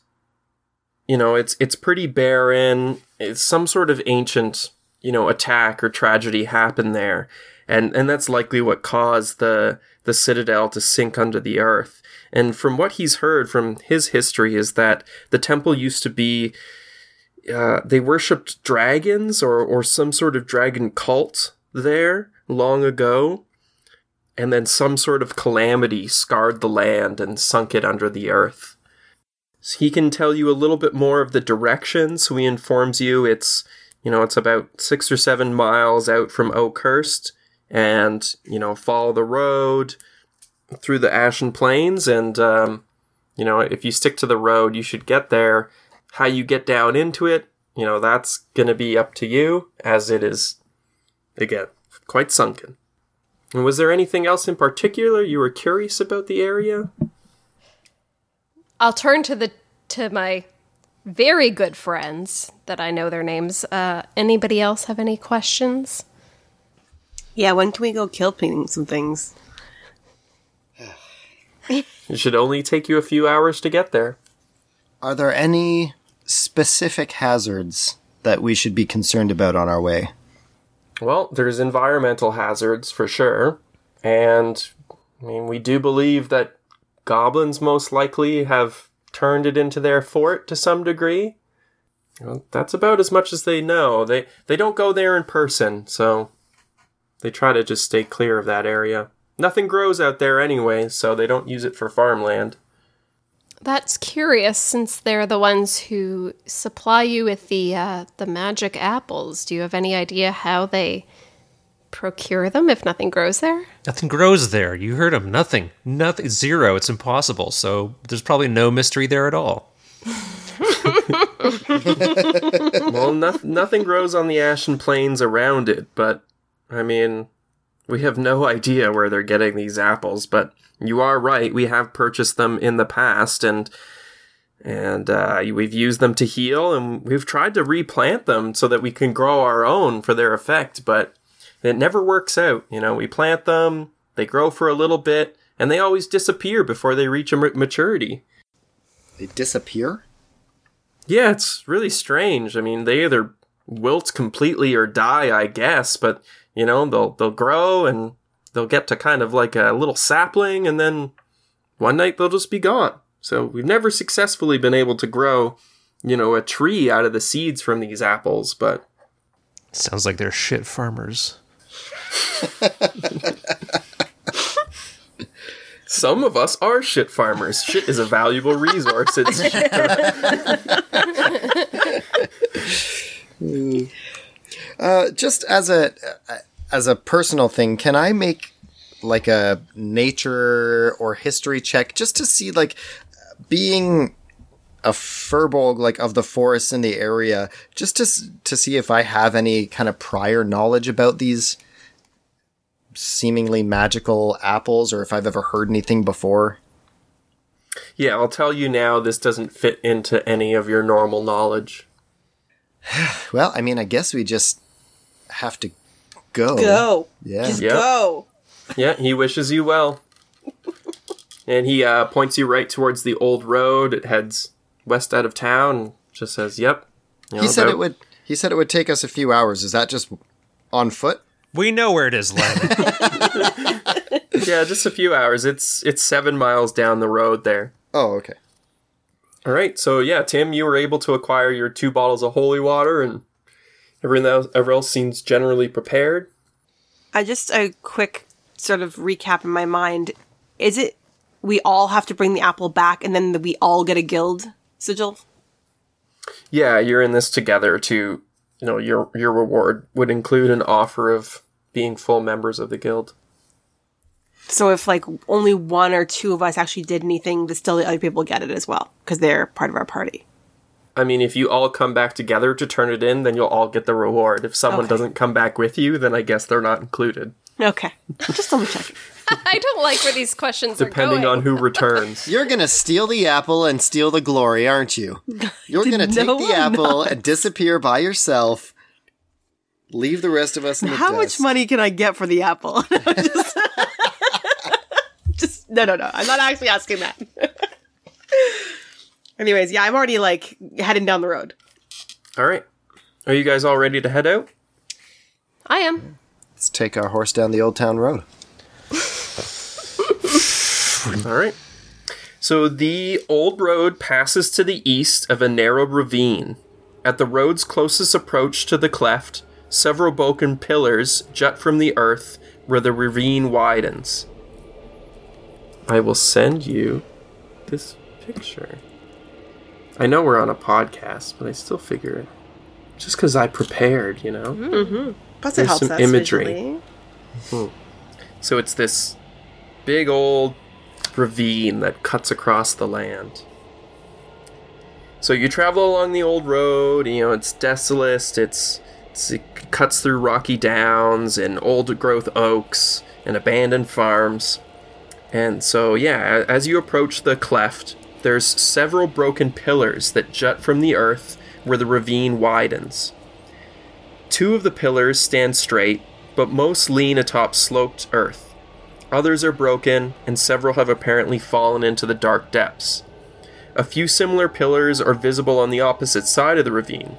you know, it's it's pretty barren. It's some sort of ancient, you know, attack or tragedy happened there. And and that's likely what caused the the Citadel to sink under the earth. And from what he's heard from his history is that the temple used to be, uh, they worshipped dragons or, or some sort of dragon cult there long ago. And then some sort of calamity scarred the land and sunk it under the earth. He can tell you a little bit more of the direction, so he informs you it's, you know, it's about six or seven miles out from Oakhurst, and, you know, follow the road through the Ashen Plains, and, um, you know, if you stick to the road, you should get there. How you get down into it, you know, that's going to be up to you, as it is, again, quite sunken. And was there anything else in particular you were curious about the area? I'll turn to the to my very good friends that I know their names. Uh, anybody else have any questions? Yeah, when can we go kill painting some things? It should only take you a few hours to get there. Are there any specific hazards that we should be concerned about on our way? Well, there's environmental hazards for sure. And, I mean, we do believe that goblins most likely have turned it into their fort to some degree. Well, that's about as much as they know. They they don't go there in person, so they try to just stay clear of that area. Nothing grows out there anyway, so they don't use it for farmland. That's curious, since they're the ones who supply you with the uh, the magic apples. Do you have any idea how they procure them if nothing grows there? Nothing grows there. You heard him. Nothing. Nothing. Zero. It's impossible. So there's probably no mystery there at all. Well, no- nothing grows on the Ashen Plains around it, but, I mean, we have no idea where they're getting these apples, but you are right. We have purchased them in the past, and And uh, we've used them to heal, and we've tried to replant them so that we can grow our own for their effect, but it never works out. You know, we plant them, they grow for a little bit, and they always disappear before they reach a maturity. They disappear? Yeah, it's really strange. I mean, they either wilt completely or die, I guess, but, you know, they'll they'll grow, and they'll get to kind of like a little sapling, and then one night they'll just be gone. So we've never successfully been able to grow, you know, a tree out of the seeds from these apples, but... Sounds like they're shit farmers. Some of us are shit farmers. Shit is a valuable resource. It's shit. uh, just as a as a personal thing, can I make like a nature or history check just to see, like, being a firbolg, like, of the forests in the area, just to to see if I have any kind of prior knowledge about these seemingly magical apples, or if I've ever heard anything before? Yeah, I'll tell you now, this doesn't fit into any of your normal knowledge. Well, I mean, I guess we just have to go. Go. Yeah. Just yep. go. Yeah, he wishes you well. And he uh, points you right towards the old road. It heads west out of town. Just says, "Yep." You know, he said about- it would. He said it would take us a few hours. Is that just on foot? We know where it is, Len. Yeah, just a few hours. It's it's seven miles down the road there. Oh, okay. All right. So yeah, Tim, you were able to acquire your two bottles of holy water, and everyone else, everyone else seems generally prepared. I just a quick sort of recap in my mind. Is it? We all have to bring the apple back, and then we all get a guild sigil? Yeah, you're in this together to, you know, your your reward would include an offer of being full members of the guild. So if, like, only one or two of us actually did anything, still the other people get it as well, because they're part of our party. I mean, if you all come back together to turn it in, then you'll all get the reward. If someone okay. doesn't come back with you, then I guess they're not included. Okay. Just double check. I don't like where these questions Depending are going. Depending on who returns. You're going to steal the apple and steal the glory, aren't you? You're going to take the apple not. and disappear by yourself. Leave the rest of us in the How dust. Much money can I get for the apple? No, just, just, no, no, no. I'm not actually asking that. Anyways, yeah, I'm already, like, heading down the road. All right. Are you guys all ready to head out? I am. Let's take our horse down the old town road. All right. So the old road passes to the east of a narrow ravine. At the road's closest approach to the cleft, several broken pillars jut from the earth where the ravine widens. I will send you this picture. I know we're on a podcast, but I still figure it. Just because I prepared, you know? Mm-hmm. Plus, it There's helps some us imagery. Mm-hmm. So it's this big old ravine that cuts across the land. So you travel along the old road. You know, it's desolate. It's, it's it cuts through rocky downs and old growth oaks and abandoned farms. And so, yeah, as you approach the cleft, there's several broken pillars that jut from the earth where the ravine widens. Two of the pillars stand straight, but most lean atop sloped earth. Others are broken, and several have apparently fallen into the dark depths. A few similar pillars are visible on the opposite side of the ravine.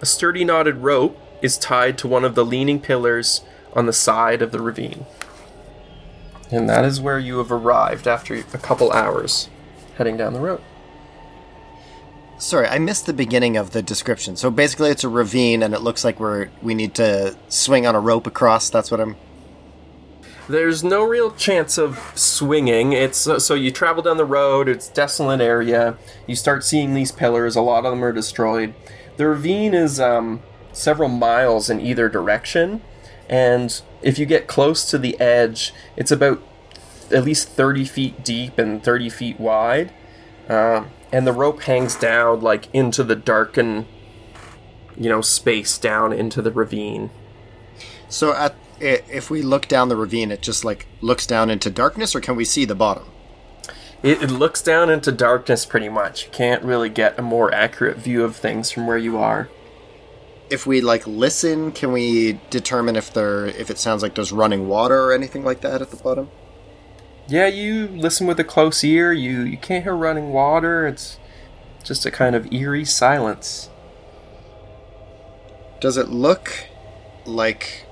A sturdy knotted rope is tied to one of the leaning pillars on the side of the ravine. And that is where you have arrived after a couple hours heading down the road. Sorry, I missed the beginning of the description. So basically it's a ravine, and it looks like we're we need to swing on a rope across. That's what I'm... There's no real chance of swinging. It's uh, so you travel down the road, it's a desolate area. You start seeing these pillars. A lot of them are destroyed. The ravine is um, several miles in either direction. And if you get close to the edge, it's about at least thirty feet deep and thirty feet wide. Um... Uh, And the rope hangs down, like, into the darkened, you know, space down into the ravine. So at, if we look down the ravine, it just, like, looks down into darkness, or can we see the bottom? it, it looks down into darkness pretty much. You can't really get a more accurate view of things from where you are. If we, like, listen, can we determine if there, if it sounds like there's running water or anything like that at the bottom? Yeah, you listen with a close ear. You, you can't hear running water. It's just a kind of eerie silence. Does it look like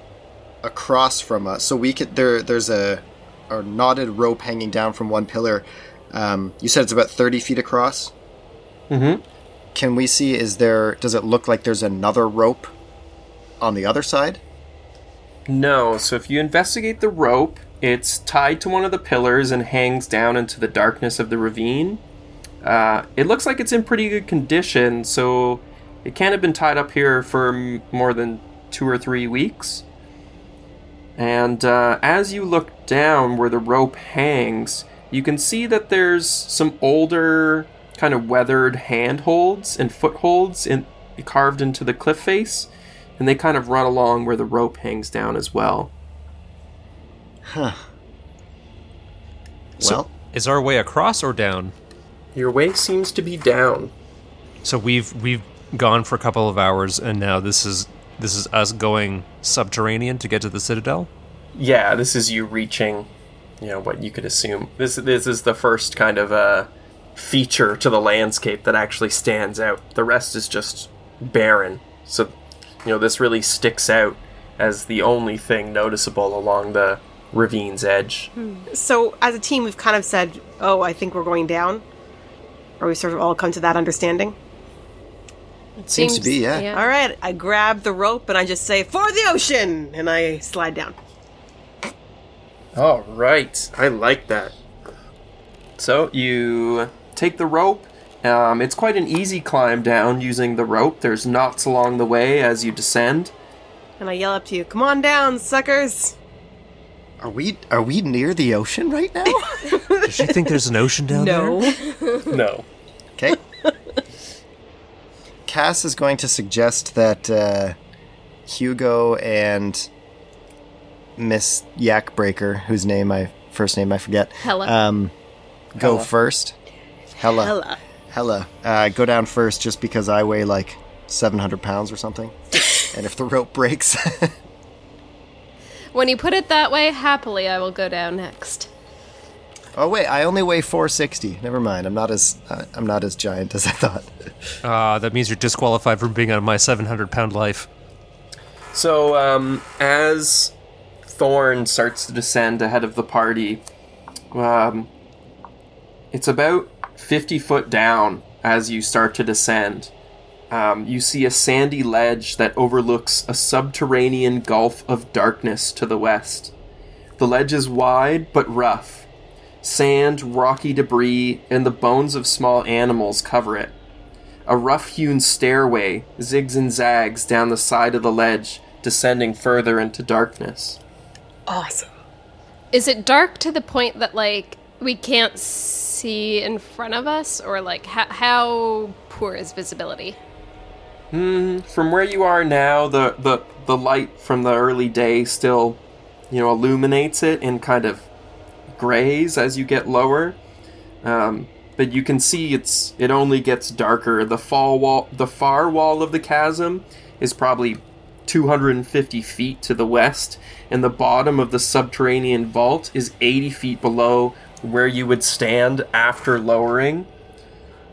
across from us? So we could, there, there's a, a knotted rope hanging down from one pillar. Um, you said it's about thirty feet across? Mm-hmm. Can we see, is there, does it look like there's another rope on the other side? No. So if you investigate the rope, it's tied to one of the pillars and hangs down into the darkness of the ravine. Uh, it looks like it's in pretty good condition, so it can't have been tied up here for m- more than two or three weeks. And uh, as you look down where the rope hangs, you can see that there's some older, kind of weathered handholds and footholds in, carved into the cliff face, and they kind of run along where the rope hangs down as well. Huh. So well, is our way across or down? Your way seems to be down. So we've we've gone for a couple of hours, and now this is this is us going subterranean to get to the Citadel? Yeah, this is you reaching, you know, what you could assume. This this is the first kind of a. Uh, feature to the landscape that actually stands out. The rest is just barren. So, you know, this really sticks out as the only thing noticeable along the ravine's edge. So, as a team, we've kind of said, oh, I think we're going down? Or we sort of all come to that understanding? It seems, seems to be, yeah. yeah. All right, I grab the rope and I just say, for the ocean! And I slide down. All right. I like that. So, you take the rope. Um, it's quite an easy climb down using the rope. There's knots along the way as you descend. And I yell up to you, come on down, suckers! Are we are we near the ocean right now? Does she think there's an ocean down no. there? No. No. Okay. Cass is going to suggest that uh, Hugo and Miss Yakbreaker, whose name I first name I forget. Hela. Um, Go Hela. first. Hela. Hela. Hela. Uh, go down first just because I weigh like seven hundred pounds or something. And if the rope breaks... When you put it that way, happily I will go down next. Oh, wait. I only weigh four sixty. Never mind. I'm not as uh, I'm not as giant as I thought. Ah, uh, that means you're disqualified from being on my seven hundred pound life. So, um, as Thorn starts to descend ahead of the party... um. It's about fifty foot down as you start to descend. Um, you see a sandy ledge that overlooks a subterranean gulf of darkness to the west. The ledge is wide but rough. Sand, rocky debris, and the bones of small animals cover it. A rough-hewn stairway zigs and zags down the side of the ledge, descending further into darkness. Awesome. Is it dark to the point that, like, we can't see in front of us, or like how, how poor is visibility? Mm, from where you are now, the, the the light from the early day still, you know, illuminates it and kind of grays as you get lower. Um, but you can see it's it only gets darker. The fall wall, the far wall of the chasm, is probably two hundred fifty feet to the west, and the bottom of the subterranean vault is eighty feet below where you would stand after lowering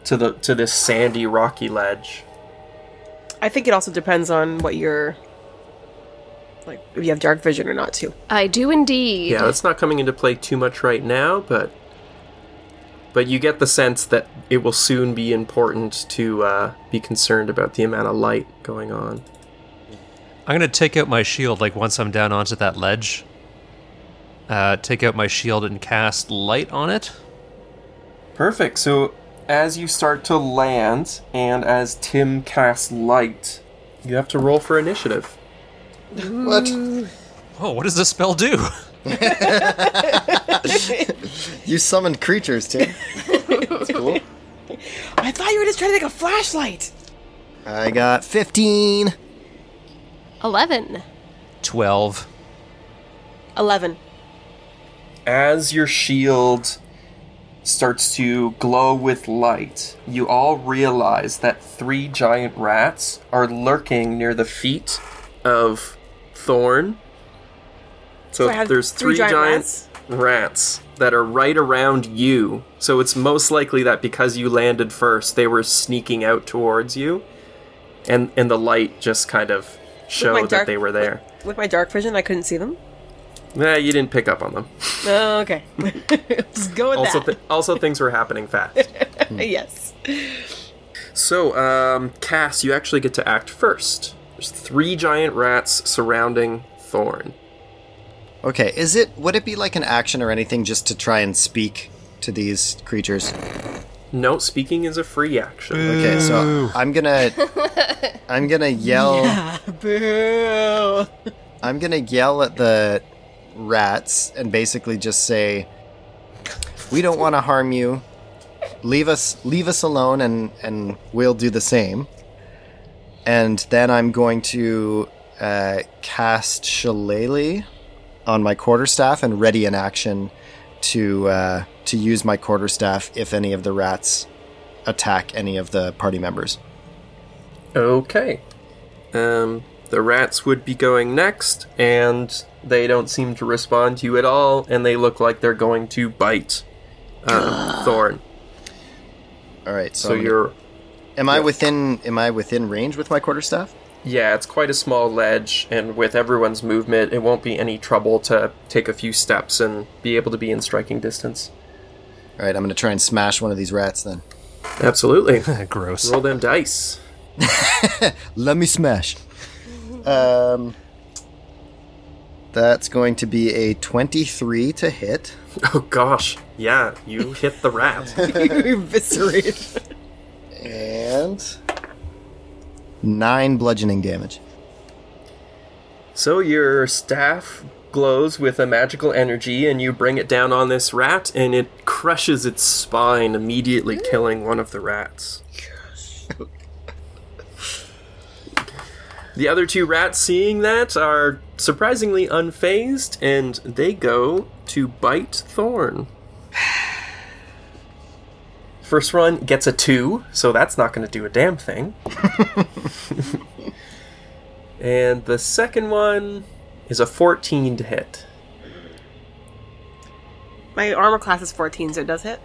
to the to this sandy, rocky ledge. I think it also depends on what your, like, if you have dark vision or not, too. I do indeed. Yeah, that's not coming into play too much right now, but but you get the sense that it will soon be important to uh, be concerned about the amount of light going on. I'm going to take out my shield, like, once I'm down onto that ledge. Uh, take out my shield and cast light on it. Perfect. So as you start to land, and as Tim casts light, you have to roll for initiative. What? Oh, what does this spell do? You summoned creatures, Tim. That's cool. I thought you were just trying to make a flashlight. I got fifteen. eleven. twelve. eleven. As your shield starts to glow with light, you all realize that three giant rats are lurking near the feet of Thorn. So, so there's three, three giant, giant rats? rats that are right around you. So it's most likely that because you landed first, they were sneaking out towards you. And and the light just kind of showed that they were there. With, with my dark vision, I couldn't see them? Nah, you didn't pick up on them. Oh, okay. Just go with also, that. Th- also, things were happening fast. Yes. So, um, Cass, you actually get to act first. There's three giant rats surrounding Thorn. Okay, is it? Would it be like an action or anything just to try and speak to these creatures? No, speaking is a free action. Boo. Okay, so I'm gonna, I'm gonna yell. Yeah, boo! I'm gonna yell at the rats and basically just say, "We don't want to harm you. Leave us, leave us alone, and and we'll do the same." And then I'm going to uh, cast Shillelagh on my quarterstaff and ready an action to uh, to use my quarterstaff if any of the rats attack any of the party members. Okay. Um, the rats would be going next, and they don't seem to respond to you at all, and they look like they're going to bite um, Thorn. All right. So, so gonna, you're. Am yeah. I within? Am I within range with my quarterstaff? Yeah, it's quite a small ledge, and with everyone's movement, it won't be any trouble to take a few steps and be able to be in striking distance. All right, I'm going to try and smash one of these rats then. Absolutely. Gross. Roll them dice. Let me smash. Um, that's going to be a twenty-three to hit. Oh, gosh. Yeah, you hit the rat. You eviscerated. And... Nine bludgeoning damage. So your staff glows with a magical energy, and you bring it down on this rat, and it crushes its spine, immediately killing one of the rats. Yes. The other two rats, seeing that, are surprisingly unfazed, and they go to bite Thorn. First one gets a two, so that's not going to do a damn thing. And the second one is a fourteen to hit. My armor class is fourteen, so it does hit?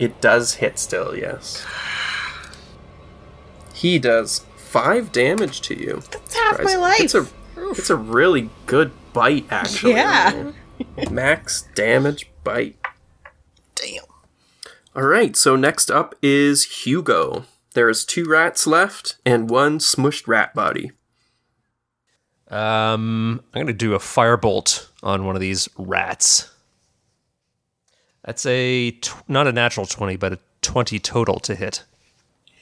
It does hit still, yes. He does five damage to you. That's half my life. It's a, it's a really good bite, actually. Yeah. Max damage bite. Damn. All right, so next up is Hugo. There's two rats left and one smushed rat body. Um, I'm going to do a firebolt on one of these rats. That's a, t- not a natural twenty, but a twenty total to hit.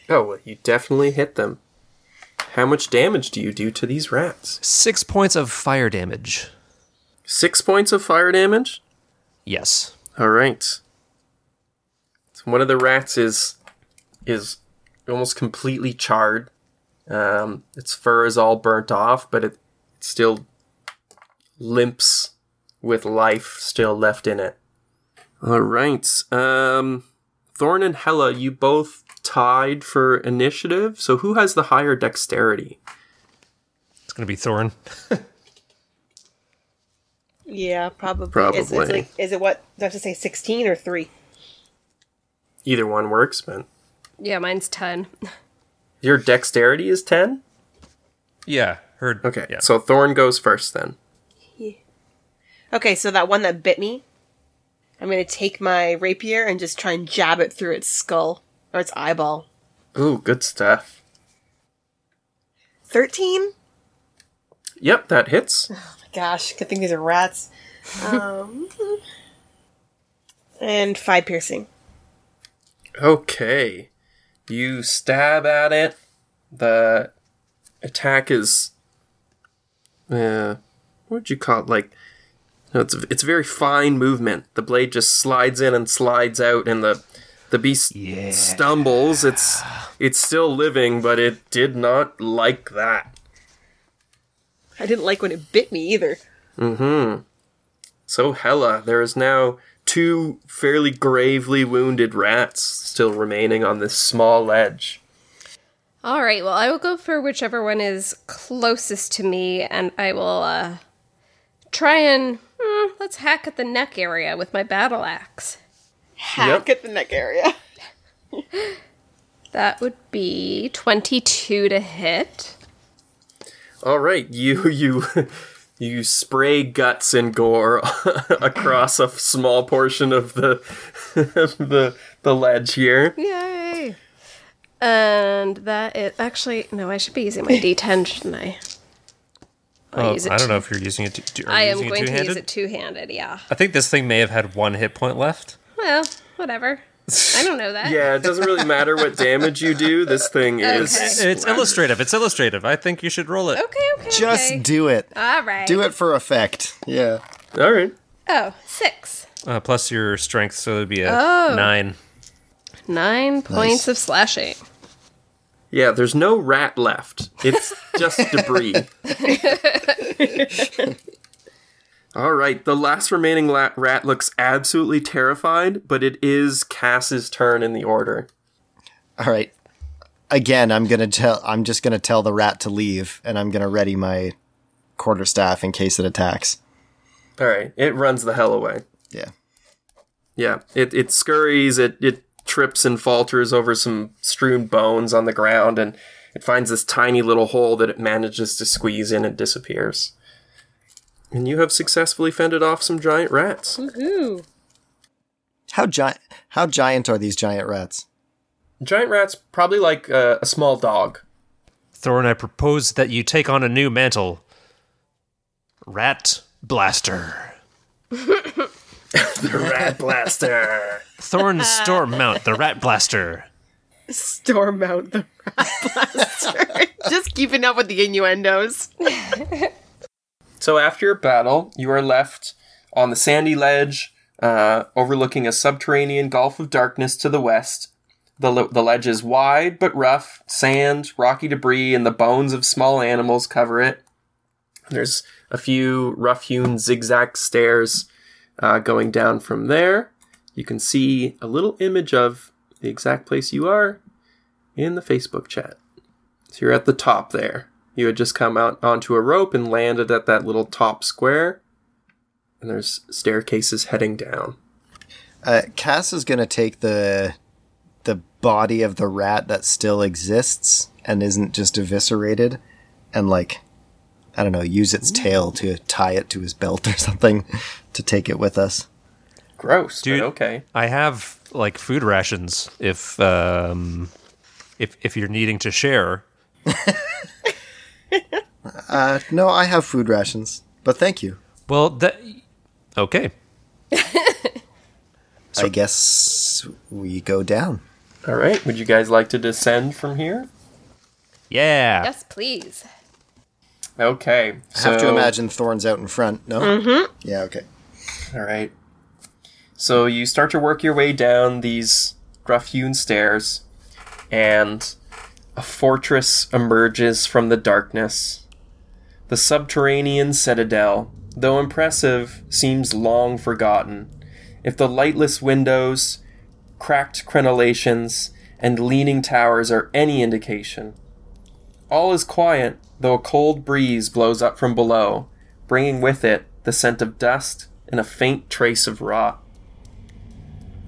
Oh, well, you definitely hit them. How much damage do you do to these rats? Six points of fire damage. Six points of fire damage? Yes. All right. One of the rats is is almost completely charred. Um, its fur is all burnt off, but it still limps with life still left in it. All right. Um, Thorn and Hela, you both tied for initiative. So who has the higher dexterity? It's going to be Thorn. Yeah, probably. Probably. It's, it's like, is it what? Do I have to say sixteen or three? Either one works, but... Yeah, mine's ten. Your dexterity is ten? Yeah. Her, okay, yeah. So Thorn goes first, then. Yeah. Okay, so that one that bit me, I'm going to take my rapier and just try and jab it through its skull, or its eyeball. Ooh, good stuff. thirteen? Yep, that hits. Oh, my gosh. Good thing these are rats. um, and five piercing. Okay, you stab at it. The attack is, uh, what'd you call it? Like, no, it's it's very fine movement. The blade just slides in and slides out, and the the beast yeah. stumbles. It's it's still living, but it did not like that. I didn't like when it bit me either. Mm-hmm. So Hela, there is now two fairly gravely wounded rats still remaining on this small ledge. All right, well, I will go for whichever one is closest to me, and I will uh, try and, mm, let's hack at the neck area with my battle axe. Hack yep. at the neck area. That would be twenty-two to hit. All right, you you you spray guts and gore across a small portion of the the the ledge here. Yay! And that is actually no. I should be using my D ten, shouldn't I? I'll oh, use it I don't two- know if you're using it. Two- I am going to use it two-handed. Yeah. I think this thing may have had one hit point left. Well, whatever. I don't know that. Yeah, it doesn't really matter what damage you do. This thing okay. is... It's, it's illustrative. It's illustrative. I think you should roll it. Okay, okay, Just okay. do it. All right. Do it for effect. Yeah. All right. Oh, six. Uh, plus your strength, so it would be a oh. nine. Nine points nice. of slashing. Yeah, there's no rat left. It's just debris. All right, the last remaining la- rat looks absolutely terrified, but it is Cass's turn in the order. All right. Again, I'm going to tell I'm just going to tell the rat to leave, and I'm going to ready my quarterstaff in case it attacks. All right. It runs the hell away. Yeah. Yeah, it it scurries, it it trips and falters over some strewn bones on the ground, and it finds this tiny little hole that it manages to squeeze in and disappears. And you have successfully fended off some giant rats. Woohoo! How giant? How giant are these giant rats? Giant rats, probably like uh, a small dog. Thorn, I propose that you take on a new mantle. Rat Blaster. The Rat Blaster. Thorn's Storm Mount, the Rat Blaster. Storm Mount, the Rat Blaster. Just keeping up with the innuendos. So after your battle, you are left on the sandy ledge, uh, overlooking a subterranean gulf of darkness to the west. The, le- the ledge is wide but rough. Sand, rocky debris, and the bones of small animals cover it. There's a few rough-hewn zigzag stairs uh, going down from there. You can see a little image of the exact place you are in the Facebook chat. So you're at the top there. You had just come out onto a rope and landed at that little top square. And there's staircases heading down. Uh, Cass is going to take the the body of the rat that still exists and isn't just eviscerated and, like, I don't know, use its tail to tie it to his belt or something to take it with us. Gross, dude, but okay. I have, like, food rations if, um, if, if you're needing to share. Uh, no, I have food rations, but thank you. Well, that... Okay. So I guess we go down. All right. Would you guys like to descend from here? Yeah. Yes, please. Okay. So... I have to imagine Thorn's out in front, no? Mm-hmm. Yeah, okay. All right. So you start to work your way down these rough-hewn stairs, and a fortress emerges from the darkness. The subterranean citadel, though impressive, seems long forgotten. If the lightless windows, cracked crenellations, and leaning towers are any indication. All is quiet, though a cold breeze blows up from below, bringing with it the scent of dust and a faint trace of rot.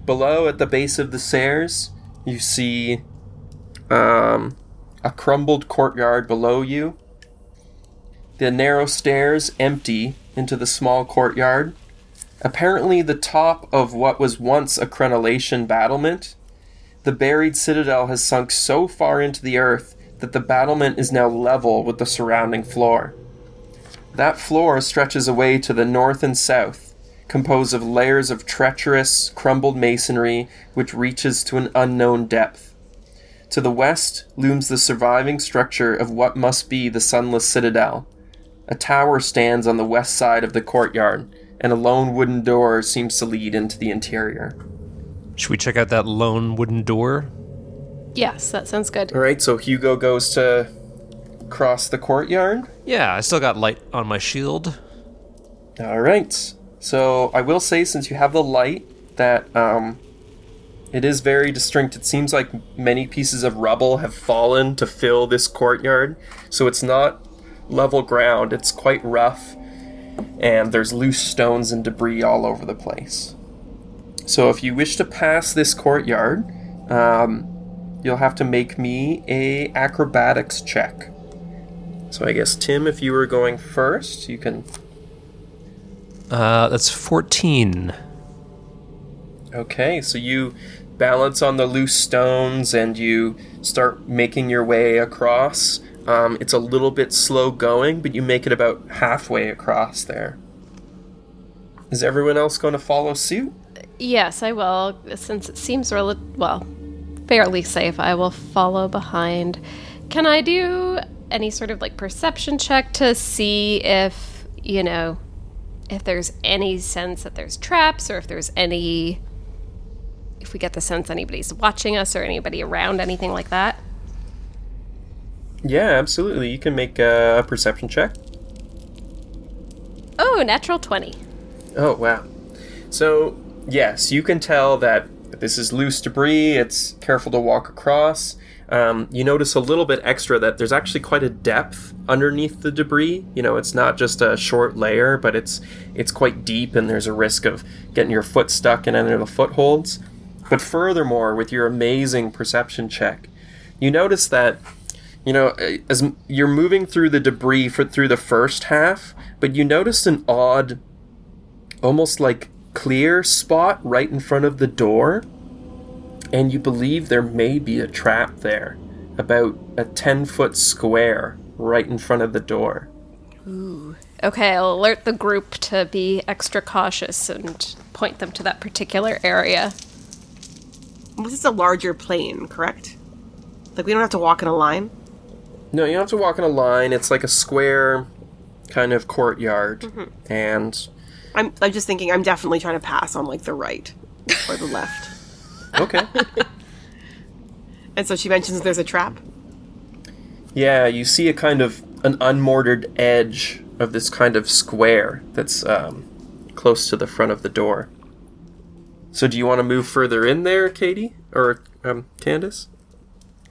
Below, at the base of the stairs, you see um, a crumbled courtyard below you. The narrow stairs empty into the small courtyard. Apparently the top of what was once a crenellation battlement. The buried citadel has sunk so far into the earth that the battlement is now level with the surrounding floor. That floor stretches away to the north and south, composed of layers of treacherous, crumbled masonry which reaches to an unknown depth. To the west looms the surviving structure of what must be the Sunless Citadel. A tower stands on the west side of the courtyard, and a lone wooden door seems to lead into the interior. Should we check out that lone wooden door? Yes, that sounds good. All right, so Hugo goes to cross the courtyard? Yeah, I still got light on my shield. All right. So I will say, since you have the light, that um, it is very distinct. It seems like many pieces of rubble have fallen to fill this courtyard, so it's not level ground. It's quite rough, and there's loose stones and debris all over the place. So if you wish to pass this courtyard, um, you'll have to make me a acrobatics check. So I guess, Tim, if you were going first, you can... Uh, that's fourteen. Okay, so you balance on the loose stones and you start making your way across. Um, it's a little bit slow going, but you make it about halfway across there. Is everyone else going to follow suit? Yes, I will. Since it seems, rel- well, fairly safe, I will follow behind. Can I do any sort of, like, perception check to see if, you know... if there's any sense that there's traps, or if there's any, if we get the sense anybody's watching us or anybody around, anything like that? Yeah, absolutely. You can make a perception check. Oh, natural twenty. Oh, wow. So, yes, you can tell that this is loose debris. It's careful to walk across. Um, you notice a little bit extra that there's actually quite a depth underneath the debris. You know, it's not just a short layer, but it's it's quite deep, and there's a risk of getting your foot stuck in under the footholds. But furthermore, with your amazing perception check, you notice that, you know, as you're moving through the debris for, through the first half, but you notice an odd, almost like clear spot right in front of the door. And you believe there may be a trap there, about a ten-foot square right in front of the door. Ooh. Okay, I'll alert the group to be extra cautious and point them to that particular area. This is a larger plane, correct? Like, we don't have to walk in a line? No, you don't have to walk in a line. It's like a square kind of courtyard. Mm-hmm. And... I'm, I'm just thinking I'm definitely trying to pass on, like, the right or the left. Okay. And so she mentions there's a trap. Yeah, you see a kind of an unmortared edge of this kind of square that's um, close to the front of the door. So do you want to move further in there, Katie? Or um, Candace?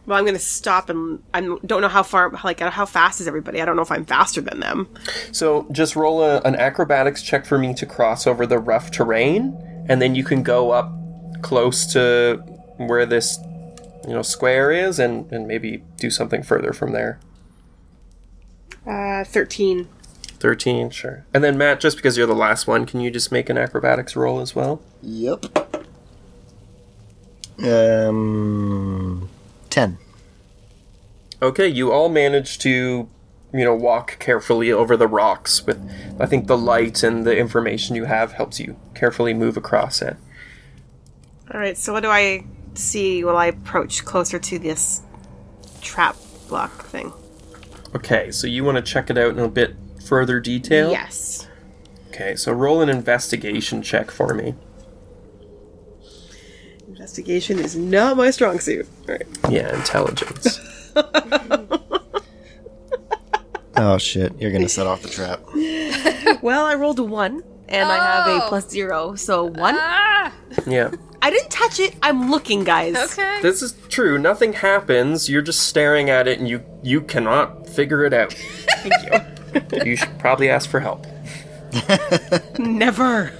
Well, I'm going to stop, and I don't know how far, like, how fast is everybody? I don't know if I'm faster than them. So just roll a, an acrobatics check for me to cross over the rough terrain, and then you can go up close to where this, you know, square is, and, and maybe do something further from there. Uh, thirteen. thirteen, sure. And then, Matt, just because you're the last one, can you just make an acrobatics roll as well? Yep. Um, ten. Okay, you all managed to, you know, walk carefully over the rocks with, I think, the light and the information you have helps you carefully move across it. All right, so what do I see while I approach closer to this trap block thing? Okay, so you want to check it out in a bit further detail? Yes. Okay, so roll an investigation check for me. Investigation is not my strong suit. All right. Yeah, intelligence. Oh, shit, you're going to set off the trap. Well, I rolled a one, and oh. I have a plus zero, so one. Ah! Yeah. I didn't touch it. I'm looking, guys. Okay. This is true. Nothing happens. You're just staring at it, and you, you cannot figure it out. Thank you. You should probably ask for help. Never.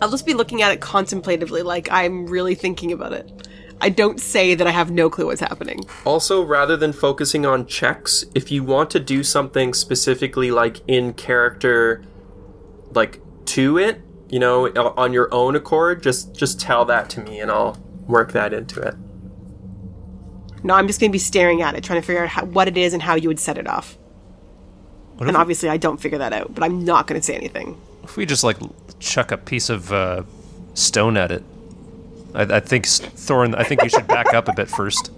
I'll just be looking at it contemplatively, like I'm really thinking about it. I don't say that I have no clue what's happening. Also, rather than focusing on checks, if you want to do something specifically, like, in character, like, to it, you know, on your own accord, just just tell that to me, and I'll work that into it. No, I'm just going to be staring at it, trying to figure out how, what it is and how you would set it off. What and obviously we, I don't figure that out, but I'm not going to say anything. If we just, like, chuck a piece of uh, stone at it, I, I think, Thorn, I think you should back up a bit first.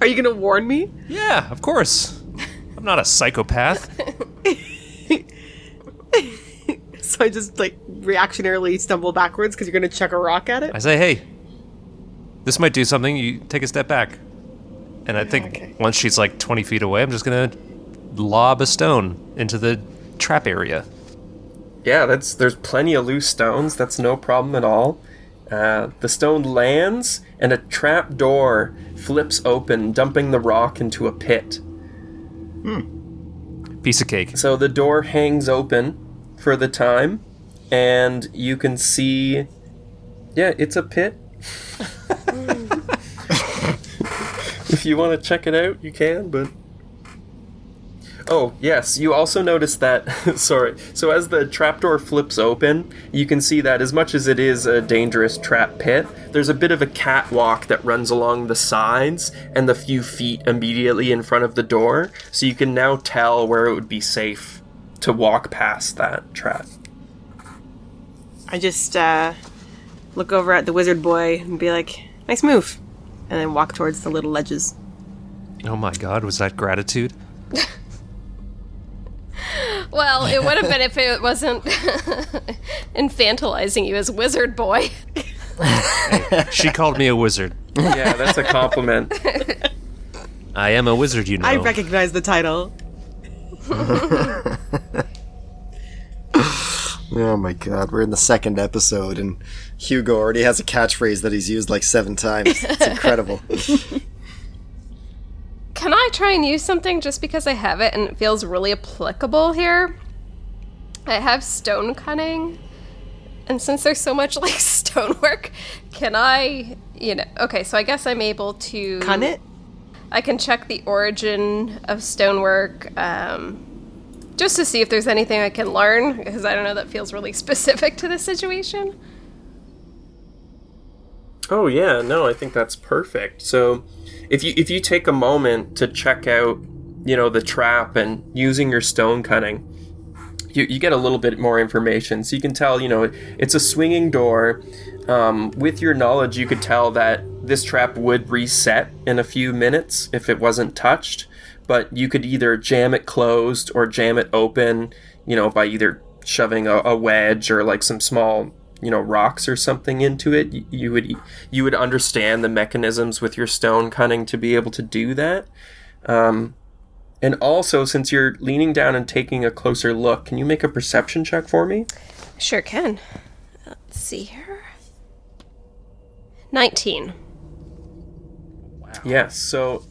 Are you going to warn me? Yeah, of course. I'm not a psychopath. So I just, like, reactionarily stumble backwards because you're going to chuck a rock at it? I say, hey, this might do something. You take a step back. And I think okay. Once she's, like, twenty feet away, I'm just going to lob a stone into the trap area. Yeah, that's there's plenty of loose stones. That's no problem at all. Uh, the stone lands, and a trap door flips open, dumping the rock into a pit. Hmm. Piece of cake. So the door hangs open for the time, and you can see... Yeah, it's a pit. If you want to check it out, you can, but... Oh, yes, you also notice that... sorry. So as the trapdoor flips open, you can see that as much as it is a dangerous trap pit, there's a bit of a catwalk that runs along the sides and the few feet immediately in front of the door, so you can now tell where it would be safe to walk past that trap. I just uh, look over at the wizard boy and be like, nice move, and then walk towards the little ledges. Oh my god, was that gratitude? Well, it would have been if it wasn't infantilizing you as wizard boy. Hey, she called me a wizard. Yeah, that's a compliment. I am a wizard, you know. I recognize the title. Oh my god, we're in the second episode and Hugo already has a catchphrase that he's used like seven times. It's incredible. Can I try and use something just because I have it and it feels really applicable here? I have stone cutting, and since there's so much like stonework, can I, you know, okay, so I guess I'm able to... Cun it? I can check the origin of stonework, um, just to see if there's anything I can learn, because I don't know, that feels really specific to this situation. Oh yeah, no, I think that's perfect. So... If you if you take a moment to check out, you know, the trap and using your stone cutting, you, you get a little bit more information. So you can tell, you know, it's a swinging door. Um, with your knowledge, you could tell that this trap would reset in a few minutes if it wasn't touched. But you could either jam it closed or jam it open, you know, by either shoving a, a wedge or like some small... you know, rocks or something into it. You, you would you would understand the mechanisms with your stone cutting to be able to do that. Um, and also, since you're leaning down and taking a closer look, can you make a perception check for me? Sure can. Let's see here. nineteen. Wow. Yes, yeah, so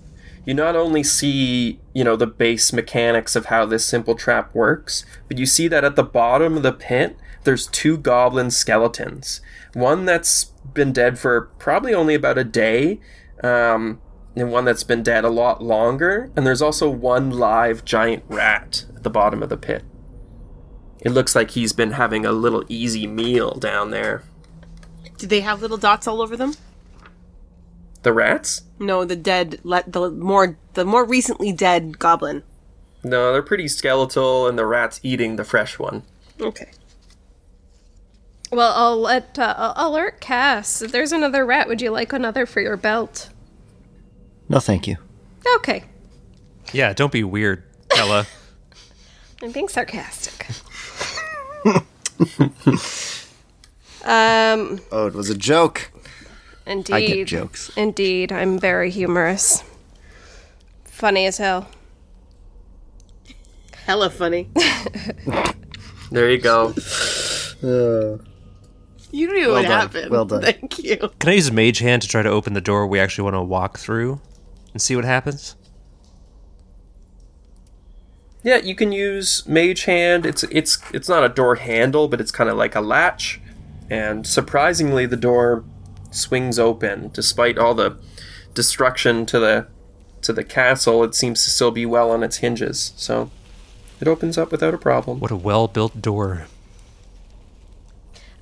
you not only see, you know, the base mechanics of how this simple trap works, but you see that at the bottom of the pit, there's two goblin skeletons. One that's been dead for probably only about a day, um, and one that's been dead a lot longer, and there's also one live giant rat at the bottom of the pit. It looks like he's been having a little easy meal down there. Do they have little dots all over them? The rats? No, the dead, the more, the more recently dead goblin. No, they're pretty skeletal, and the rat's eating the fresh one. Okay. Well, I'll let uh, I'll alert Cass. If there's another rat, would you like another for your belt? No, thank you. Okay. Yeah, don't be weird, Hela. I'm being sarcastic. um. Oh, it was a joke. Indeed. I get jokes. Indeed, I'm very humorous. Funny as hell. Hella funny. There you go. Uh. You knew well what done. happened. Well done. Thank you. Can I use a mage hand to try to open the door we actually want to walk through and see what happens? Yeah, you can use mage hand. It's it's it's not a door handle, but it's kind of like a latch. And surprisingly, the door swings open. Despite all the destruction to the to the castle, it seems to still be well on its hinges. So it opens up without a problem. What a well-built door.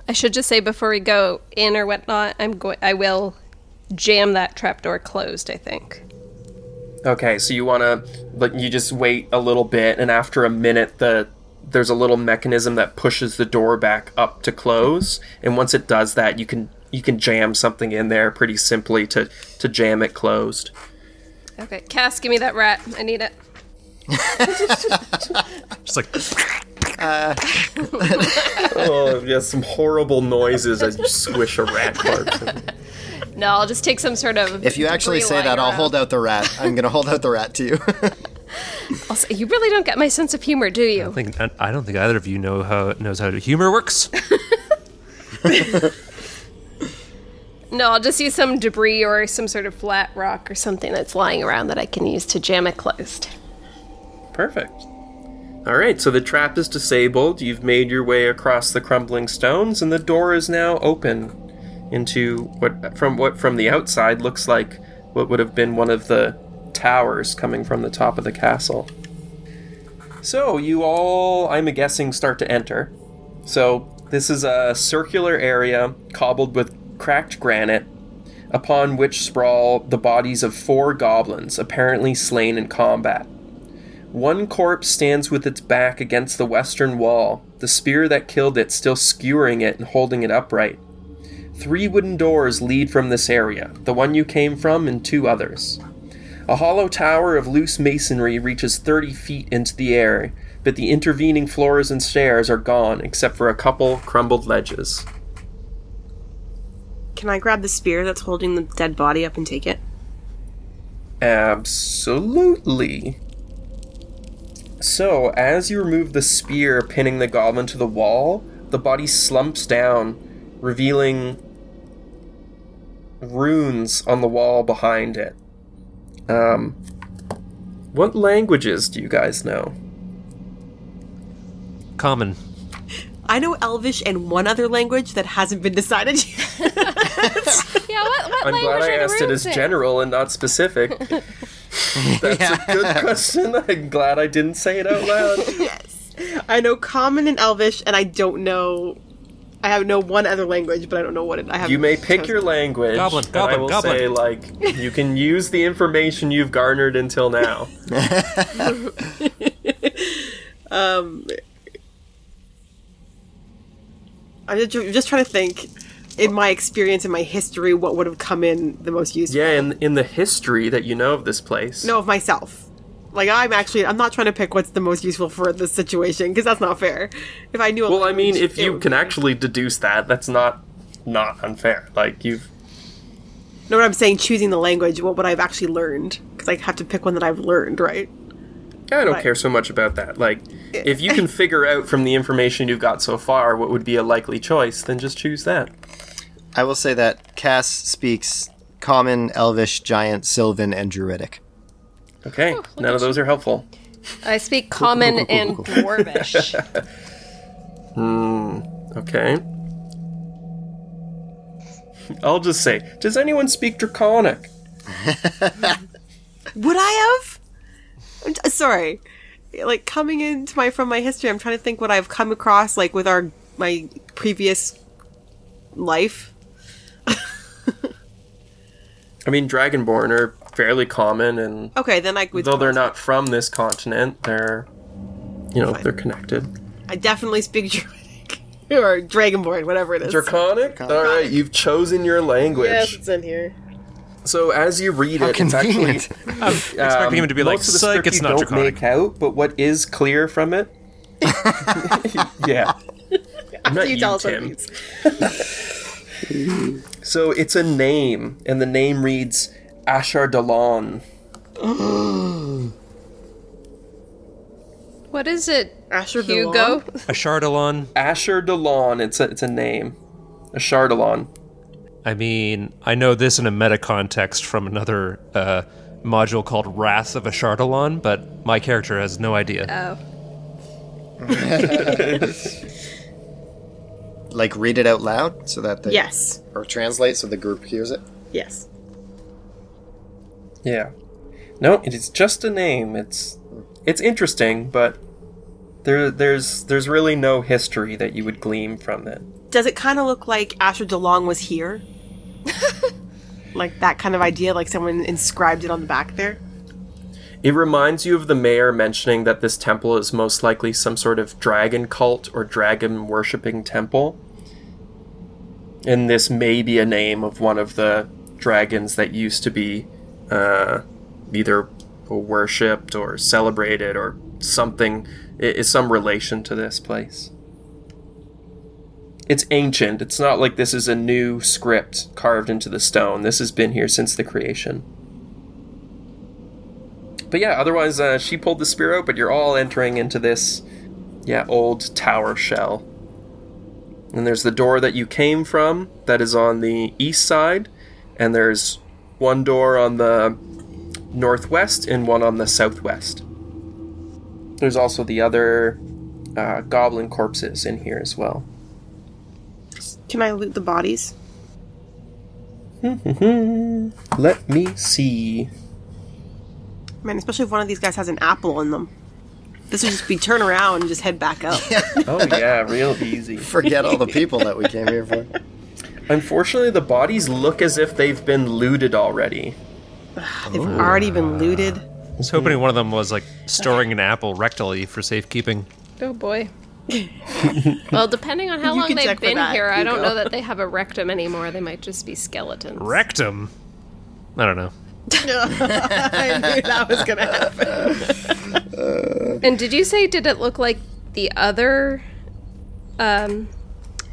I should just say before we go in or whatnot, I'm going. I will jam that trapdoor closed, I think. Okay, so you want to, like, you just wait a little bit, and after a minute, the there's a little mechanism that pushes the door back up to close, and once it does that, you can you can jam something in there pretty simply to to jam it closed. Okay, Cass, give me that rat. I need it. Just like. Uh. Oh, yeah, some horrible noises as you squish a rat cart. No, I'll just take some sort of... If you actually say that, around. I'll hold out the rat. I'm going to hold out the rat to you. Also, you really don't get my sense of humor, do you? I don't think, I, I don't think either of you know how knows how humor works. No, I'll just use some debris or some sort of flat rock or something that's lying around that I can use to jam it closed. Perfect. All right, so the trap is disabled. You've made your way across the crumbling stones, and the door is now open into what from what from the outside looks like what would have been one of the towers coming from the top of the castle. So you all, I'm guessing, start to enter. So this is a circular area cobbled with cracked granite, upon which sprawl the bodies of four goblins, apparently slain in combat. One corpse stands with its back against the western wall, the spear that killed it still skewering it and holding it upright. Three wooden doors lead from this area, the one you came from and two others. A hollow tower of loose masonry reaches thirty feet into the air, but the intervening floors and stairs are gone except for a couple crumbled ledges. Can I grab the spear that's holding the dead body up and take it? Absolutely. So, as you remove the spear pinning the goblin to the wall, the body slumps down, revealing runes on the wall behind it. Um, what languages do you guys know? Common. I know Elvish and one other language that hasn't been decided yet. Yeah, what, what I'm language glad I are asked it as in? General and not specific. That's yeah. a good question. I'm glad I didn't say it out loud. Yes. I know Common and Elvish, and I don't know... I have no one other language, but I don't know what it... I have. You may pick your language. Goblin, and goblin, I will goblin. say, like, you can use the information you've garnered until now. um... I'm just trying to think, in my experience, in my history, what would have come in the most useful. Yeah, in, in the history that you know of this place. No, of myself. Like, I'm actually, I'm not trying to pick what's the most useful for this situation, because that's not fair. If I knew a Well, language, I mean, if you can actually deduce that, that's not not unfair. Like, you've... No, what I'm saying, choosing the language, what would I have actually learned? Because I have to pick one that I've learned, right? I don't care so much about that. Like, if you can figure out from the information you've got so far what would be a likely choice, then just choose that. I will say that Cass speaks Common, Elvish, Giant, Sylvan, and Druidic. Okay, oh, none of those are helpful. I speak Common and Dwarvish. Hmm, okay. I'll just say, does anyone speak Draconic? Would I have? I'm t- sorry, like coming into my from my history, I'm trying to think what I've come across, like with our my previous life. I mean, Dragonborn are fairly common, and okay, then I would though they're not from this continent, they're you know Fine. They're connected. I definitely speak Druidic or Dragonborn, whatever it is. Draconic? Draconic. All right, you've chosen your language. Yes, it's in here. So as you read How it, convenient. It's actually... I'm expecting him to be um, like, psych, it's not Draconic. Most of the script you don't make out, but what is clear from it... yeah. I'm not you, you Tim. So it's a name, and the name reads Ashardalon. What is it, Ashardalon? Hugo? Ashardalon. Ashardalon, it's a, it's a name. Ashardalon. I mean, I know this in a meta context from another uh, module called Wrath of Ashardalon, but my character has no idea. Oh. Like, read it out loud so that they... Yes. Or translate so the group hears it? Yes. Yeah. No, it is just a name. It's it's interesting, but there there's there's really no history that you would glean from it. Does it kind of look like Ashardalon was here? Like that kind of idea, like someone inscribed it on the back there? It reminds you of the mayor mentioning that this temple is most likely some sort of dragon cult or dragon-worshipping temple. And this may be a name of one of the dragons that used to be uh, either worshipped or celebrated or something. It is some relation to this place. It's ancient. It's not like this is a new script carved into the stone. This has been here since the creation. But yeah, otherwise uh, she pulled the spear out, but you're all entering into this, yeah, old tower shell. And there's the door that you came from that is on the east side, and there's one door on the northwest and one on the southwest. There's also the other uh, goblin corpses in here as well. Can I loot the bodies? Let me see. Man, especially if one of these guys has an apple in them. This would just be turn around and just head back up. Oh yeah, real easy. Forget all the people that we came here for. Unfortunately, the bodies look as if they've been looted already. Ugh, they've Ooh. already been looted. I was hoping one of them was like storing an apple rectally for safekeeping. Oh boy. Well, depending on how you long they've been that, here, I don't go. know that they have a rectum anymore. They might just be skeletons. Rectum? I don't know. I knew that was going to happen. And did you say, did it look like the other um,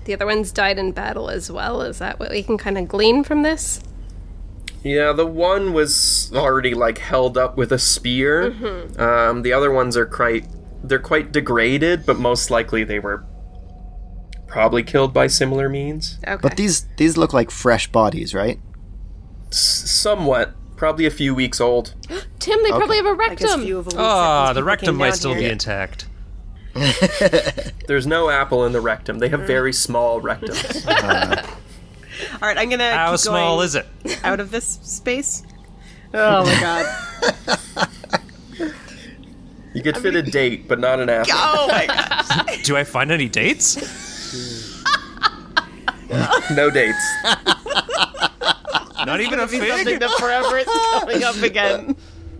the other ones died in battle as well? Is that what we can kind of glean from this? Yeah, the one was already, like, held up with a spear. Mm-hmm. Um, the other ones are quite, they're quite degraded, but most likely they were probably killed by similar means. Okay. But these, these look like fresh bodies, right? S- somewhat. Probably a few weeks old. Tim, they okay. probably have a rectum. Ah, oh, the rectum might still here. be intact. There's no apple in the rectum. They have very small rectums. Uh, All right, I'm gonna. How keep small going is it? Out of this space. Oh my god. You could I'm fit gonna... a date, but not an apple. Oh my gosh. Do I find any dates? No dates. Not even a fig? Something that forever is coming up again.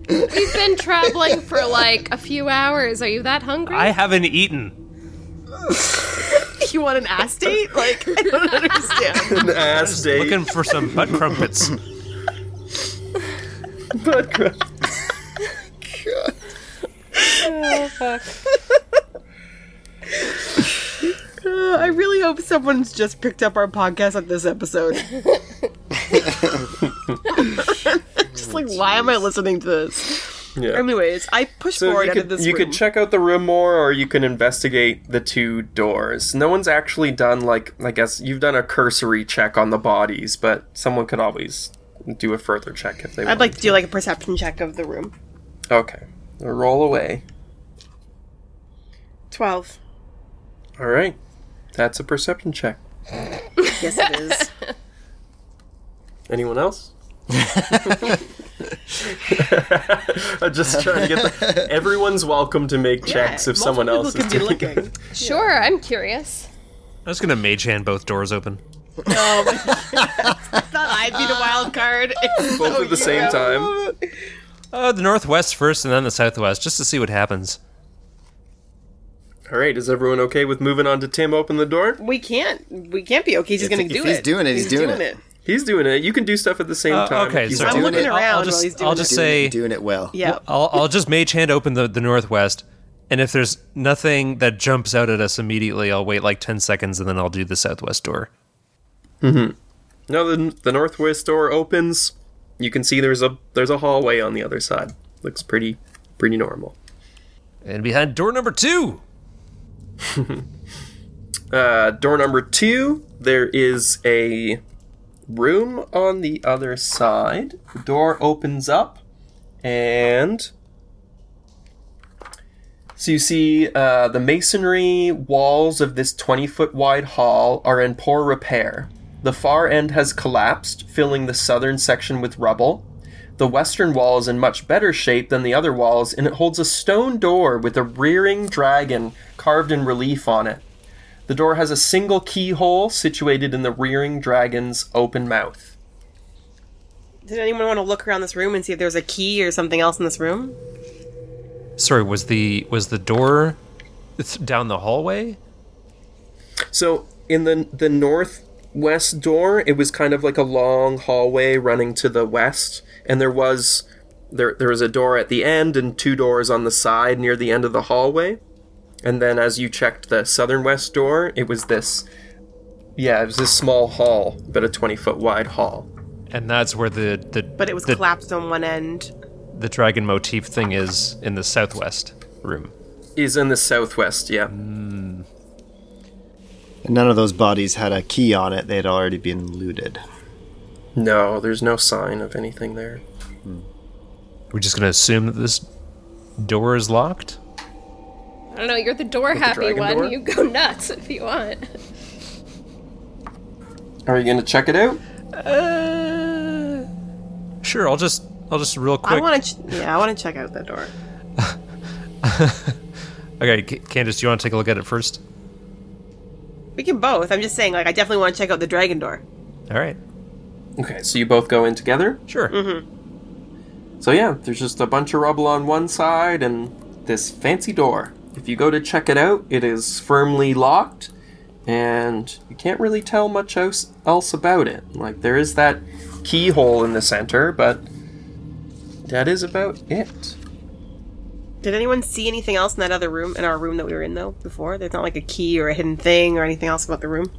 We've been traveling for like a few hours. Are you that hungry? I haven't eaten. You want an ass date? Like, I don't understand. An ass date. Looking for some butt crumpets. Butt crumpets. God. Oh, fuck. Uh, I really hope someone's just picked up our podcast on this episode. Just like, why am I listening to this? Yeah. Anyways, I push so forward could, out of this you room. You could check out the room more, or you can investigate the two doors. No one's actually done, like, I guess you've done a cursory check on the bodies, but someone could always do a further check if they want. I'd like to do, like, a perception check of the room. Okay. Roll away. twelve. All right. That's a perception check. Yes, it is. Anyone else? I'm just trying to get the... Everyone's welcome to make checks yeah, if someone else is be looking. It. Sure, yeah. I'm curious. I was going to mage hand both doors open. Oh, I thought I'd be the wild card. Both oh, at the yeah. same time. Uh, the northwest first and then the southwest, just to see what happens. All right, is everyone okay with moving on to Tim open the door? We can't. We can't be okay. He's going to do it. He's doing it. He's, he's doing, doing it. it. He's doing it. You can do stuff at the same uh, time. Okay, so I'm looking it. around I'll, I'll just, while he's doing I'll just it. say... Doing it, doing it well. Yeah. I'll, I'll just mage hand open the, the northwest, and if there's nothing that jumps out at us immediately, I'll wait like ten seconds, and then I'll do the southwest door. Mm-hmm. Now the, the northwest door opens. You can see there's a there's a hallway on the other side. Looks pretty pretty normal. And behind door number two. uh, door number two, there is a room on the other side. The door opens up, and so you see uh, the masonry walls of this twenty-foot wide hall are in poor repair. The far end has collapsed, filling the southern section with rubble. The western wall is in much better shape than the other walls, and it holds a stone door with a rearing dragon carved in relief on it. The door has a single keyhole situated in the rearing dragon's open mouth. Did anyone want to look around this room and see if there's a key or something else in this room? Sorry, was the was the door down the hallway? So, in the the north... west door, it was kind of like a long hallway running to the west, and there was there there was a door at the end and two doors on the side near the end of the hallway. And then as you checked the southern west door, it was this yeah, it was this small hall, but a twenty foot wide hall. And that's where the, the But it was the, collapsed on one end. the dragon motif thing is in the southwest room. Is in the southwest, yeah. Mm. And none of those bodies had a key on it. They had already been looted. No, there's no sign of anything there. Hmm. We're just going to assume that this door is locked? I don't know. You're the door-happy one. Door? You go nuts if you want. Are you going to check it out? Uh, sure, I'll just, I'll just real quick. I want to, ch- yeah, I want to check out that door. Okay, Candace, do you want to take a look at it first? We can both. I'm just saying, like, I definitely want to check out the dragon door. All right. Okay, so you both go in together? Sure. Mm-hmm. So yeah, there's just a bunch of rubble on one side and this fancy door. If you go to check it out, it is firmly locked, and you can't really tell much else, else about it. Like, there is that keyhole in the center, but that is about it. Did anyone see anything else in that other room, in our room that we were in, though, before? There's not, like, a key or a hidden thing or anything else about the room?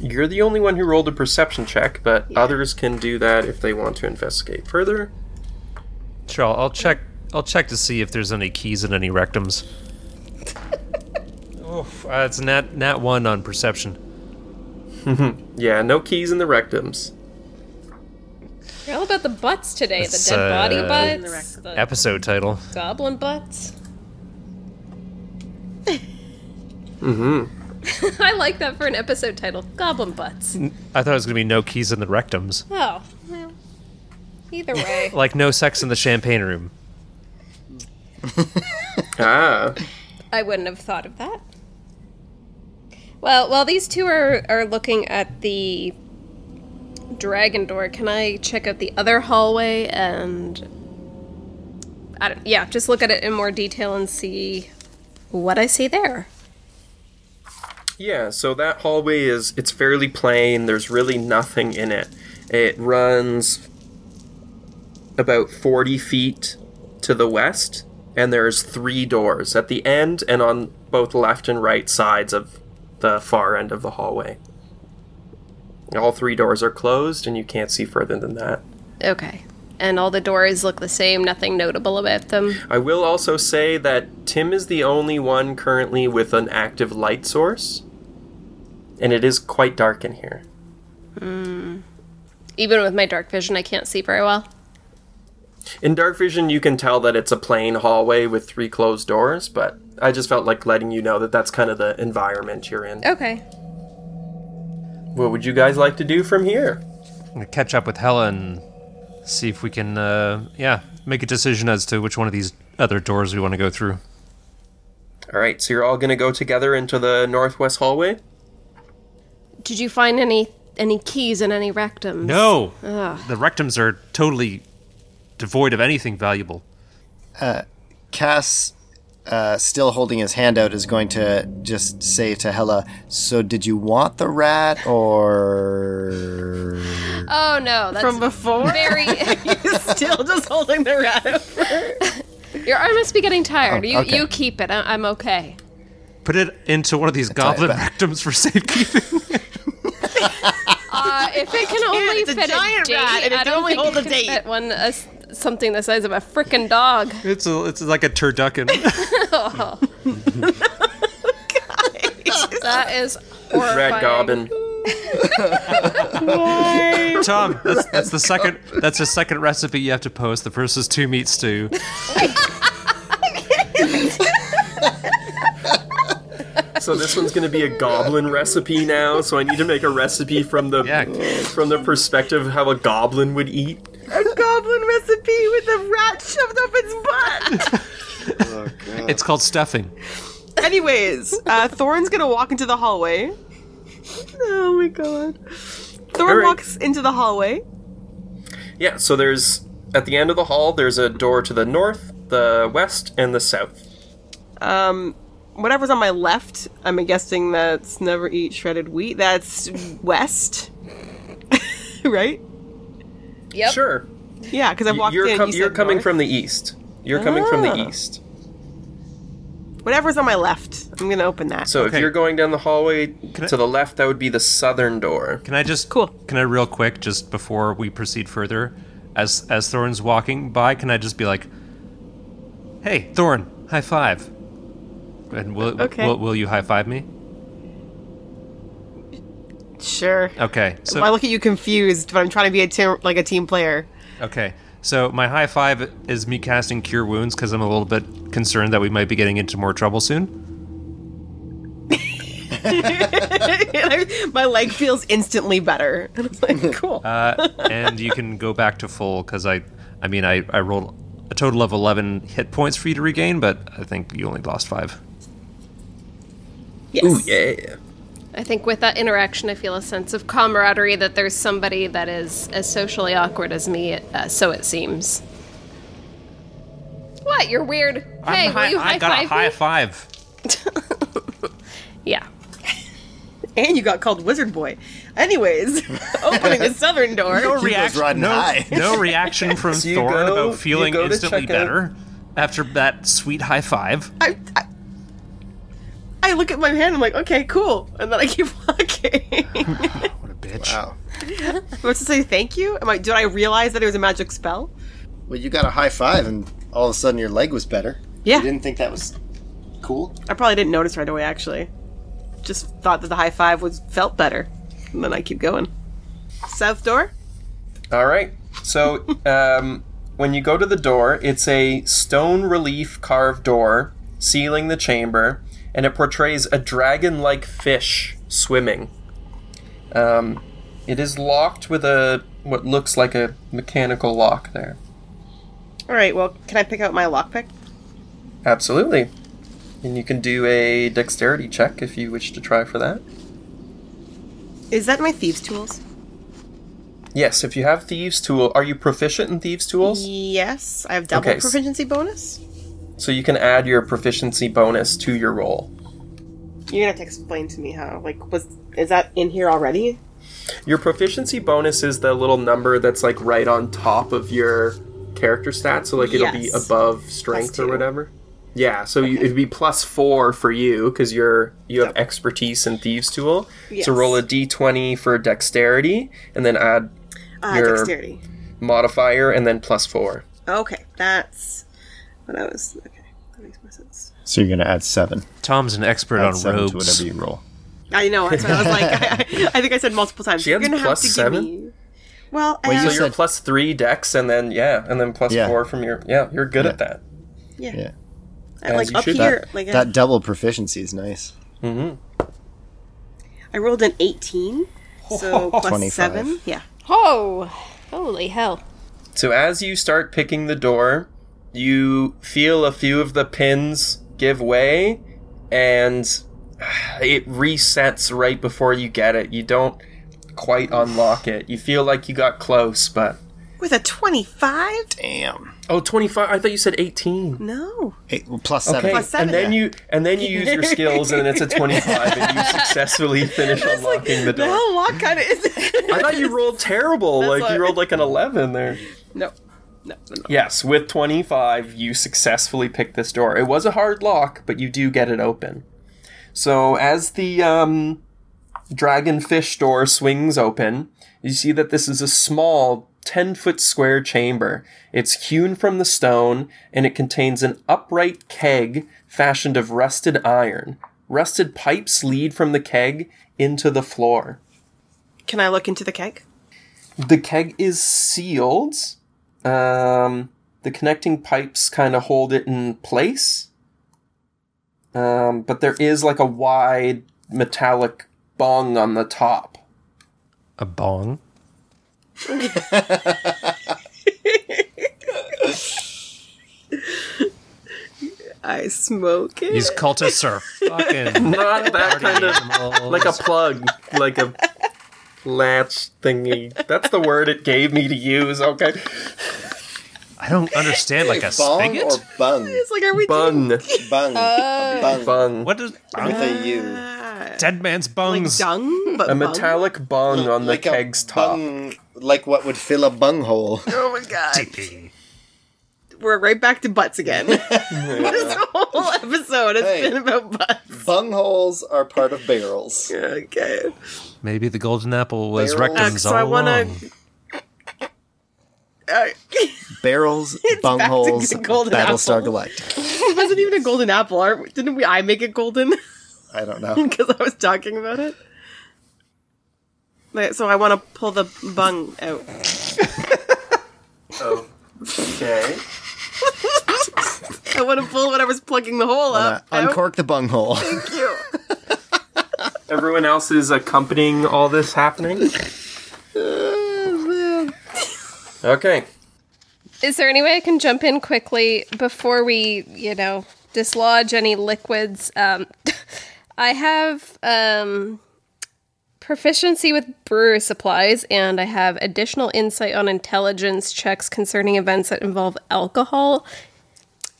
You're the only one who rolled a perception check, but yeah. Others can do that if they want to investigate further. Sure, I'll check I'll check to see if there's any keys in any rectums. Oh, uh, it's nat, nat one on perception. Yeah, no keys in the rectums. You're all about the butts today. It's, the dead body uh, butts. The episode title. Goblin butts. Mm-hmm. I like that for an episode title. Goblin butts. I thought it was going to be no keys in the rectums. Oh. Well, either way. Like no sex in the champagne room. Ah. I wouldn't have thought of that. Well, while these two are, are looking at the dragon door, can I check out the other hallway and I don't, yeah, just look at it in more detail and see what I see there? Yeah, so that hallway is, it's fairly plain. There's really nothing in it. It runs about forty feet to the west, and there's three doors at the end and on both left and right sides of the far end of the hallway. All three doors are closed, and you can't see further than that. Okay. And all the doors look the same, nothing notable about them? I will also say that Tim is the only one currently with an active light source, and it is quite dark in here. Mm. Even with my dark vision, I can't see very well? In dark vision, you can tell that it's a plain hallway with three closed doors, but I just felt like letting you know that that's kind of the environment you're in. Okay. What would you guys like to do from here? I'm gonna catch up with Hela and see if we can, uh, yeah, make a decision as to which one of these other doors we want to go through. All right, so you're all going to go together into the northwest hallway? Did you find any any keys in any rectums? No. Ugh. The rectums are totally devoid of anything valuable. Uh, Cass, Uh, still holding his hand out, is going to just say to Hela, "So did you want the rat or?" Oh no, that's from before. Very, you're still just holding the rat over. Your arm must be getting tired. Oh, okay. You you keep it. I- I'm okay. Put it into one of these goblin rectums for safekeeping. uh, if it can only it's fit a, giant a date, rat, and I don't only think hold it can a date. Fit one. A, something the size of a frickin' dog. It's a, it's like a turducken. Oh. God, that is horrifying. Red Goblin. Tom, that's, that's the second. That's the second recipe you have to post. The first is two meat stew. So this one's going to be a goblin recipe now. So I need to make a recipe from the yeah. from the perspective of how a goblin would eat. A goblin recipe with a rat shoved up its butt. Oh, God. It's called stuffing. Anyways, uh, Thorn's gonna walk into the hallway. Oh my God. Thorn right. walks into the hallway. Yeah, so there's, at the end of the hall, there's a door to the north, the west, and the south. Um, whatever's on my left, I'm guessing that's never eat shredded wheat. That's west. Right? Yep. Sure. Yeah, because I've walked you're in. Com- you you're coming north. From the east. You're ah. coming from the east. Whatever's on my left, I'm going to open that. So okay. If you're going down the hallway can to I, the left, that would be the southern door. Can I just... Cool. Can I real quick, just before we proceed further, as as Thorn's walking by, can I just be like, "Hey, Thorn, high five." And will, okay. will will you high five me? Sure. Okay. So I look at you confused, but I'm trying to be a team, like a team player. Okay. So my high five is me casting Cure Wounds because I'm a little bit concerned that we might be getting into more trouble soon. I, my leg feels instantly better. And it's like, cool. Uh, and you can go back to full because I, I mean, I, I rolled a total of eleven hit points for you to regain, but I think you only lost five. Yes. Ooh, yeah. I think with that interaction, I feel a sense of camaraderie that there's somebody that is as socially awkward as me, uh, so it seems. What? You're weird. I'm hey, high, will you high I got five a high me? Five. Yeah. And you got called Wizard Boy. Anyways, opening the southern door. No reaction, no, no reaction from so Thorn go, about feeling instantly better out. After that sweet high five. I, I, I look at my hand, I'm like, okay, cool. And then I keep walking. What a bitch. Wow. I'm supposed to say thank you? Am I, did I realize that it was a magic spell? Well, you got a high five and all of a sudden your leg was better. Yeah. You didn't think that was cool? I probably didn't notice right away, actually. Just thought that the high five was felt better. And then I keep going. South door? All right. So um, when you go to the door, it's a stone relief carved door sealing the chamber, and it portrays a dragon-like fish swimming. Um, it is locked with a what looks like a mechanical lock there. All right. Well, can I pick out my lockpick? Absolutely. And you can do a dexterity check if you wish to try for that. Is that my thieves' tools? Yes, if you have thieves' tool. Are you proficient in thieves' tools? Yes, I have double okay. proficiency bonus. So you can add your proficiency bonus to your roll. You're going to have to explain to me how. Like, was is that in here already? Your proficiency bonus is the little number that's, like, right on top of your character stat. So, like, it'll yes. be above strength or whatever. Yeah, so okay. you, it'd be plus four for you because you're you have yep. expertise in Thieves' Tool. Yes. So roll a d twenty for dexterity, and then add uh, your dexterity modifier, and then plus four. Okay, that's what I was. Okay, that makes more sense. So you're gonna add seven. Tom's an expert add on rogues. To whatever you roll. I know. That's what I was like. I, I think I said multiple times. She you're gonna plus have to seven? Give me. Well, well I have... so you're plus three dex, and then yeah, and then plus yeah. four from your yeah. You're good yeah. at that. Yeah. yeah. And like up should. Here, that, like a, that double proficiency is nice. Mm-hmm. I rolled an eighteen, so plus twenty-five. seven. Yeah. Oh, holy hell! So as you start picking the door, you feel a few of the pins give way, and it resets right before you get it. You don't quite unlock it. You feel like you got close, but. With a twenty-five? Damn. Oh, twenty-five. I thought you said eighteen. No. Eight, well, plus seven. Okay. Plus seven. And then yeah. you and then you use your skills, and it's a twenty-five, and you successful finish unlocking like, the door. The hell lock kind of is it? I thought you rolled terrible. That's like what... you rolled like an eleven there. No. No, no, no. Yes, with twenty-five, you successfully picked this door. It was a hard lock, but you do get it open. So as the um, dragonfish door swings open, you see that this is a small ten-foot square chamber. It's hewn from the stone, and it contains an upright keg fashioned of rusted iron. Rusted pipes lead from the keg into the floor. Can I look into the keg? The keg is sealed. Um, the connecting pipes kind of hold it in place. Um, but there is like a wide metallic bong on the top. A bong? I smoke it. These cultists are fucking not that kind of animals. Like a plug, like a latch thingy. That's the word it gave me to use. Okay. I don't understand. Like a bong spigot? Or bung? It's like are we bung, doing... bung, uh, bung, bung. What does bung? With a U. Dead man's bungs. Like dung, but a bung? Metallic bung L- on like the keg's top. Bung. Like what would fill a bunghole. Oh my god. Dipping. We're right back to butts again. Yeah. This whole episode has hey, been about butts. Bungholes are part of barrels. Okay. Maybe the golden apple was rectums uh, so all I wanna... along. Uh, Barrels, bungholes, Battlestar Galactica. It wasn't even a golden apple. Are, didn't we? I make it golden? I don't know. Because I was talking about it. Wait, so I want to pull the bung out. Oh. Okay. I want to pull whatever's plugging the hole up. Uh, uncork out. The bunghole. Thank you. Everyone else is accompanying all this happening? Okay. Is there any way I can jump in quickly before we, you know, dislodge any liquids? Um, I have um, proficiency with brewer supplies, and I have additional insight on intelligence checks concerning events that involve alcohol.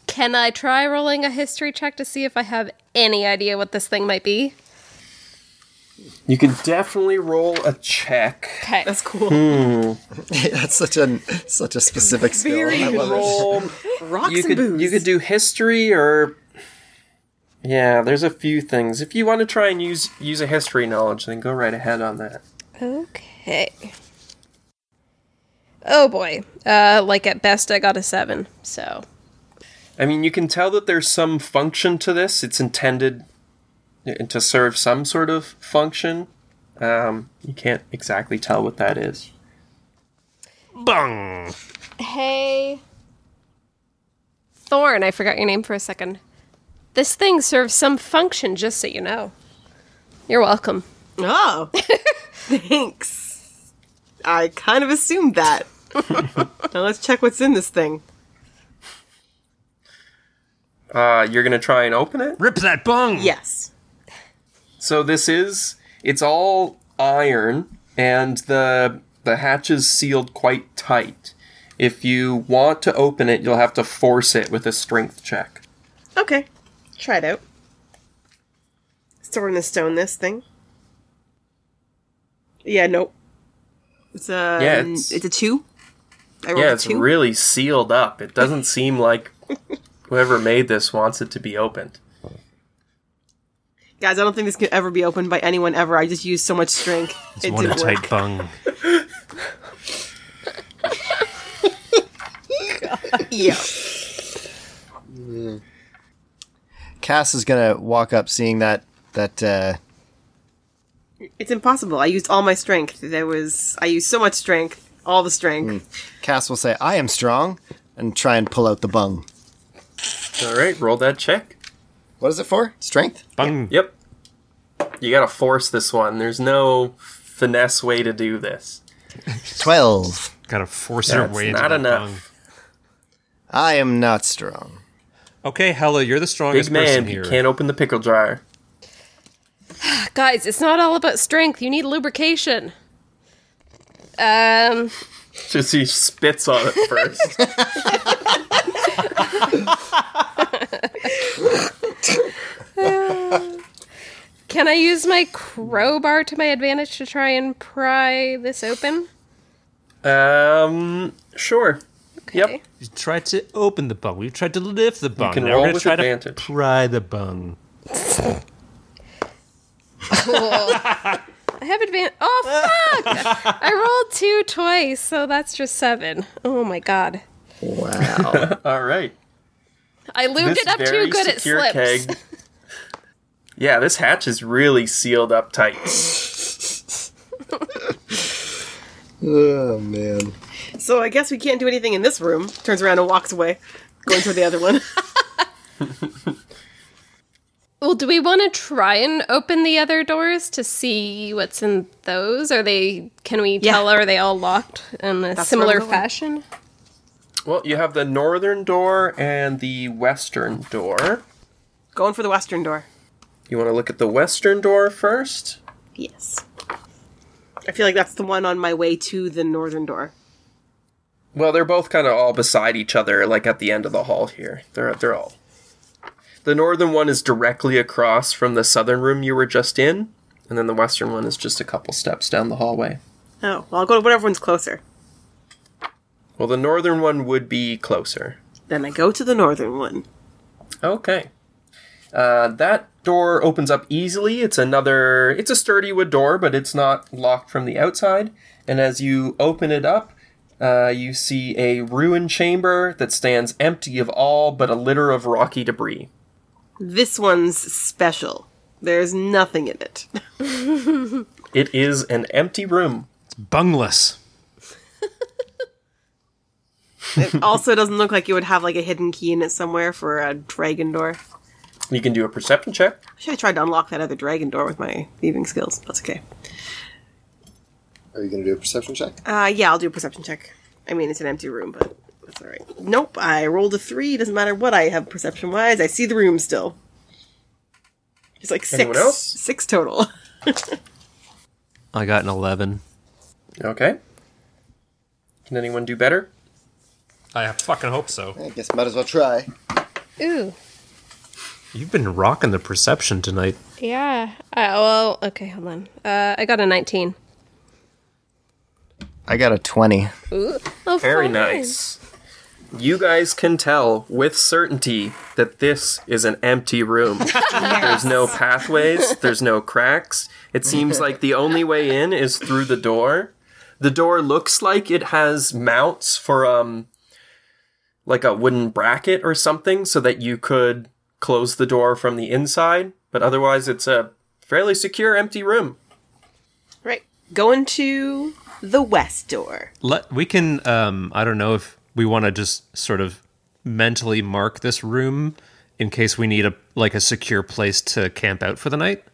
Can I try rolling a history check to see if I have any idea what this thing might be? You can definitely roll a check. Okay, that's cool. Hmm. That's such a such a specific skill. Very I love roll it. Rocks you and could, booze. You could do history or yeah. There's a few things. If you want to try and use use a history knowledge, then go right ahead on that. Okay. Oh boy. Uh, like at best, I got a seven. So. I mean, you can tell that there's some function to this. It's intended. And to serve some sort of function. Um, you can't exactly tell what that is. Bung! Hey. Thorn, I forgot your name for a second. This thing serves some function, just so you know. You're welcome. Oh. Thanks. I kind of assumed that. Now let's check what's in this thing. Uh, you're going to try and open it? Rip that bung! Yes. So this is, it's all iron, and the the hatch is sealed quite tight. If you want to open it, you'll have to force it with a strength check. Okay. Try it out. Sword in the stone, this thing. Yeah, nope. It's a, yeah, it's, it's a two. I yeah, it's two. Really sealed up. It doesn't seem like whoever made this wants it to be opened. Guys, I don't think this could ever be opened by anyone ever. I just used so much strength. It's it one didn't tight work. Bung. Yeah. Mm. Cass is gonna walk up, seeing that that. Uh... It's impossible. I used all my strength. There was I used so much strength, all the strength. Mm. Cass will say, "I am strong," and try and pull out the bung. All right, roll that check. What is it for? Strength? Bung. Yep. You gotta force this one. There's no finesse way to do this. Twelve. Gotta force your way into the bung. That's not enough. I am not strong. Okay, Hela, you're the strongest person here. Big man, you can't open the pickle jar. Guys, it's not all about strength. You need lubrication. Um. Just he spits on it first. Uh, can I use my crowbar to my advantage to try and pry this open? Um, sure. Okay. Yep. You tried to open the bung. We tried to lift the bung. You can now roll we're going to try advantage. To pry the bung. Oh. I have advantage. Oh, fuck! I rolled two twice, so that's just seven. Oh, my God. Wow. All right. I lubed this it up too good it slips. Keg. Yeah, this hatch is really sealed up tight. Oh, man. So I guess we can't do anything in this room. Turns around and walks away, going toward the other one. Well, do we want to try and open the other doors to see what's in those? Are they? Can we yeah. tell? Are they all locked in a That's similar fashion? Well, you have the northern door and the western door. Going for the western door. You want to look at the western door first? Yes. I feel like that's the one on my way to the northern door. Well, they're both kind of all beside each other, like at the end of the hall here. They're they're all. The northern one is directly across from the southern room you were just in, and then the western one is just a couple steps down the hallway. Oh, well, I'll go to whatever one's closer. Well, the northern one would be closer. Then I go to the northern one. Okay. Uh, that door opens up easily. It's another... It's a sturdy wood door, but it's not locked from the outside. And as you open it up, Uh, you see a ruined chamber that stands empty of all but a litter of rocky debris. This one's special. There's nothing in it. It is an empty room. It's bungless. It also doesn't look like it would have like a hidden key in it somewhere for a dragon door. You can do a perception check. I should have tried to unlock that other dragon door with my thieving skills. That's okay. Are you going to do a perception check? Uh, yeah, I'll do a perception check. I mean, it's an empty room, but that's all right. Nope, I rolled a three. It doesn't matter what I have perception-wise. I see the room still. It's like six. Anyone else? Six total. I got an eleven. Okay. Can anyone do better? I fucking hope so. I guess might as well try. Ooh. You've been rocking the perception tonight. Yeah. Uh, well, okay, hold on. Uh, I got a nineteen. I got a twenty. Ooh, oh, very fine. Nice. You guys can tell with certainty that this is an empty room. Yes. There's no pathways. There's no cracks. It seems like the only way in is through the door. The door looks like it has mounts for um, like a wooden bracket or something so that you could close the door from the inside. But otherwise, it's a fairly secure empty room. Right. Going to the west door. Let, we can, um, I don't know if we want to just sort of mentally mark this room in case we need a like a secure place to camp out for the night.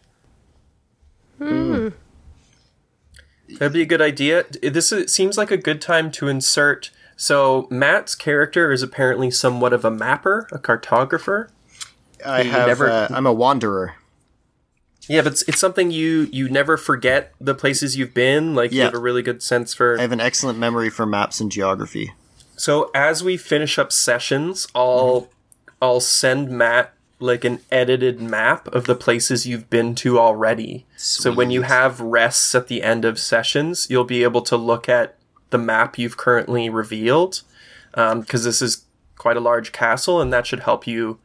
Hmm. That'd be a good idea. This is, seems like a good time to insert. So Matt's character is apparently somewhat of a mapper, a cartographer. I have, never... uh, I'm a wanderer. Yeah, but it's, it's something you, you never forget the places you've been. Like, yeah. You have a really good sense for... I have an excellent memory for maps and geography. So as we finish up sessions, I'll, mm-hmm. I'll send Matt, like, an edited map of the places you've been to already. Sweet. So when you have rests at the end of sessions, you'll be able to look at the map you've currently revealed. Um, 'cause this is quite a large castle, and that should help you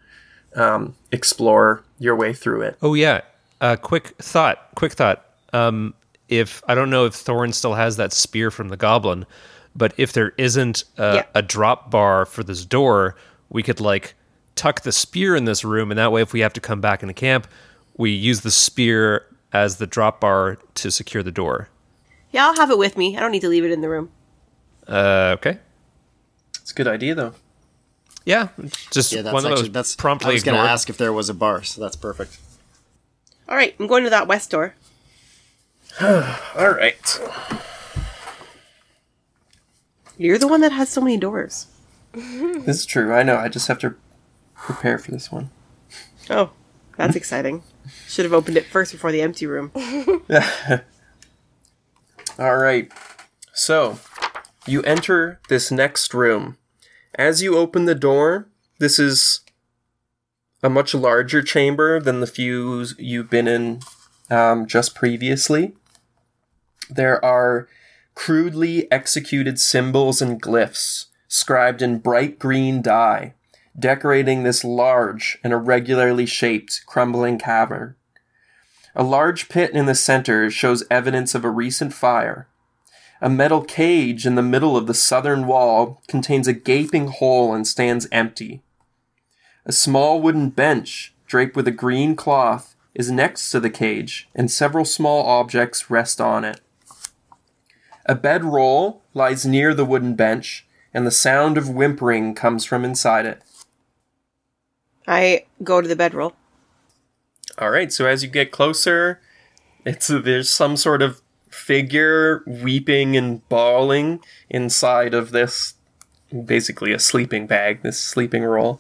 um, explore your way through it. Oh, yeah. Uh, quick thought, quick thought. Um, if I don't know if Thorn still has that spear from the goblin, but if there isn't a, yeah. a drop bar for this door, we could like tuck the spear in this room, and that way if we have to come back into camp, we use the spear as the drop bar to secure the door. Yeah, I'll have it with me. I don't need to leave it in the room. Uh, okay. It's a good idea, though. Yeah, just yeah, that's one actually, of those that's, promptly I was going to ask if there was a bar, so that's perfect. All right, I'm going to that west door. All right. You're the one that has so many doors. This is true. I know. I just have to prepare for this one. Oh, that's exciting. Should have opened it first before the empty room. All right. So, you enter this next room. As you open the door, this is a much larger chamber than the few you've been in um, just previously. There are crudely executed symbols and glyphs scribed in bright green dye, decorating this large and irregularly shaped crumbling cavern. A large pit in the center shows evidence of a recent fire. A metal cage in the middle of the southern wall contains a gaping hole and stands empty. A small wooden bench, draped with a green cloth, is next to the cage, and several small objects rest on it. A bedroll lies near the wooden bench, and the sound of whimpering comes from inside it. I go to the bedroll. All right, so as you get closer, it's uh, there's some sort of figure weeping and bawling inside of this, basically a sleeping bag, this sleeping roll.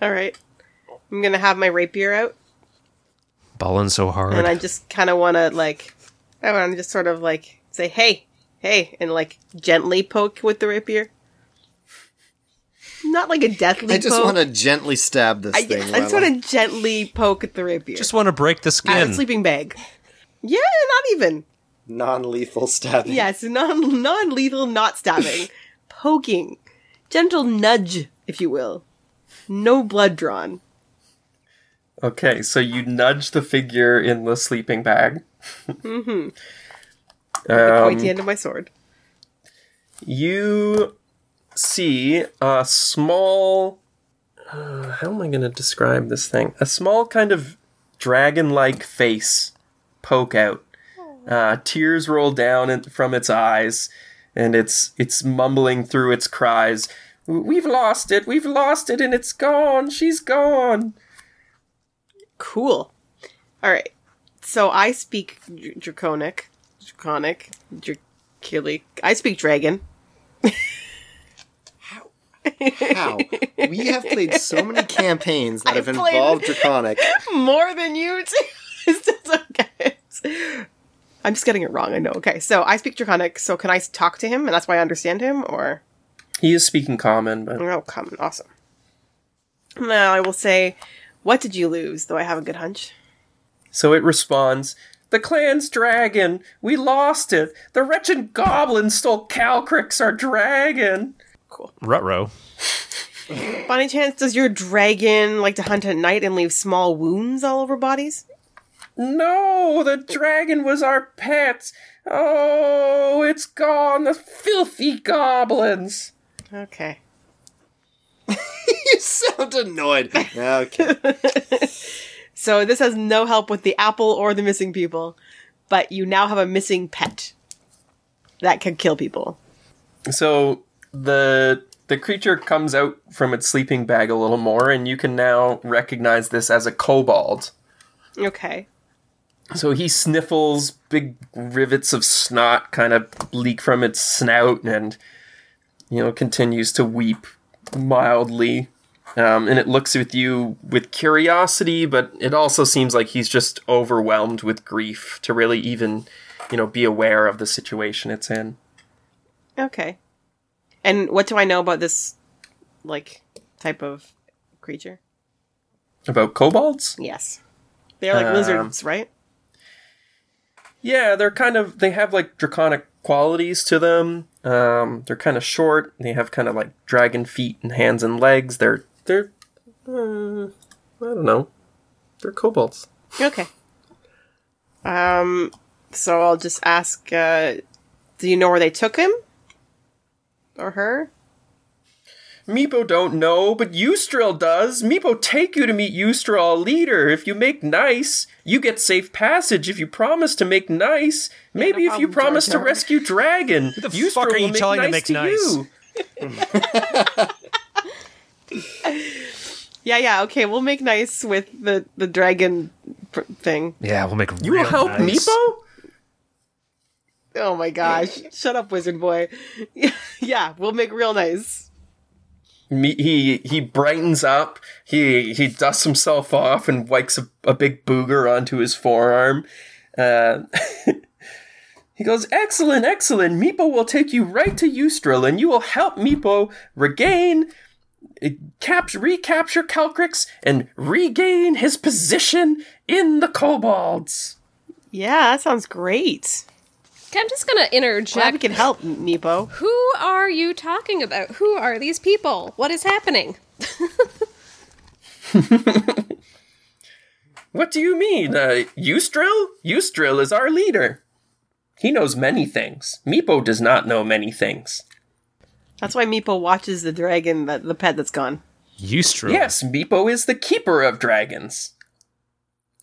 All right. I'm going to have my rapier out. Balling so hard. And I just kind of want to, like, I want to just sort of, like, say, hey, hey, and, like, gently poke with the rapier. Not like a deathly poke. I just want to gently stab this I, thing. I just want to gently poke at the rapier. Just want to break the skin. Out of a sleeping bag. Yeah, not even. Non-lethal stabbing. Yes, non- non-lethal not stabbing. Poking. Gentle nudge, if you will. No blood drawn. Okay, so you nudge the figure in the sleeping bag. Mm-hmm. Um, I point the end of my sword. you see a small... Uh, how am I going to describe this thing? A small kind of dragon-like face poke out. Uh, tears roll down from its eyes, and it's it's mumbling through its cries. We've lost it, we've lost it, and it's gone, she's gone. Cool. All right. So I speak dr- draconic, draconic, dracili. I speak dragon. How? How? We have played so many campaigns that I've have involved draconic. More than you do. It's just okay. I'm just getting it wrong, I know. Okay, so I speak Draconic, so can I talk to him, and that's why I understand him, or...? He is speaking Common, but... Oh, Common, awesome. Now I will say, what did you lose, though I have a good hunch? So it responds, the clan's dragon! We lost it! The wretched goblin stole Calcryx, our dragon! Cool. Ruh-roh. Bonnie Chance, does your dragon like to hunt at night and leave small wounds all over bodies? No, the dragon was our pet. Oh, it's gone. The filthy goblins. Okay. You sound annoyed. Okay. So this has no help with the apple or the missing people, but you now have a missing pet that can kill people. So the the creature comes out from its sleeping bag a little more, and you can now recognize this as a kobold. Okay. So he sniffles, big rivets of snot kind of leak from its snout and, you know, continues to weep mildly. Um, and it looks at you with curiosity, but it also seems like he's just overwhelmed with grief to really even, you know, be aware of the situation it's in. Okay. And what do I know about this, like, type of creature? About kobolds? Yes. They're like um, lizards, right? Yeah, they're kind of... They have, like, draconic qualities to them. Um, they're kind of short. They have kind of, like, dragon feet and hands and legs. They're... They're... Uh, I don't know. They're kobolds. Okay. Um, so I'll just ask, uh, do you know where they took him? Or her? Meepo don't know, but Yusdrayl does. Meepo take you to meet Yusdrayl, leader. If you make nice, you get safe passage. If you promise to make nice, maybe yeah, no if problem, you promise Jar Jar. to rescue dragon, Who the Yusdrayl fuck are you will telling nice to make nice? You. yeah, yeah. Okay, we'll make nice with the the dragon pr- thing. Yeah, we'll make. You will help nice. Meepo? Oh my gosh! Shut up, wizard boy. Yeah, we'll make real nice. He he brightens up, he he dusts himself off and wipes a, a big booger onto his forearm. Uh, he goes, excellent, excellent, Meepo will take you right to Yusdrayl and you will help Meepo regain, cap- recapture Calcryx and regain his position in the kobolds. Yeah, that sounds great. I'm just going to interject. Glad we can help, Meepo. Who are you talking about? Who are these people? What is happening? What do you mean? Uh, Yusdrayl? Yusdrayl is our leader. He knows many things. Meepo does not know many things. That's why Meepo watches the dragon, the, the pet that's gone. Yusdrayl? Yes, Meepo is the keeper of dragons.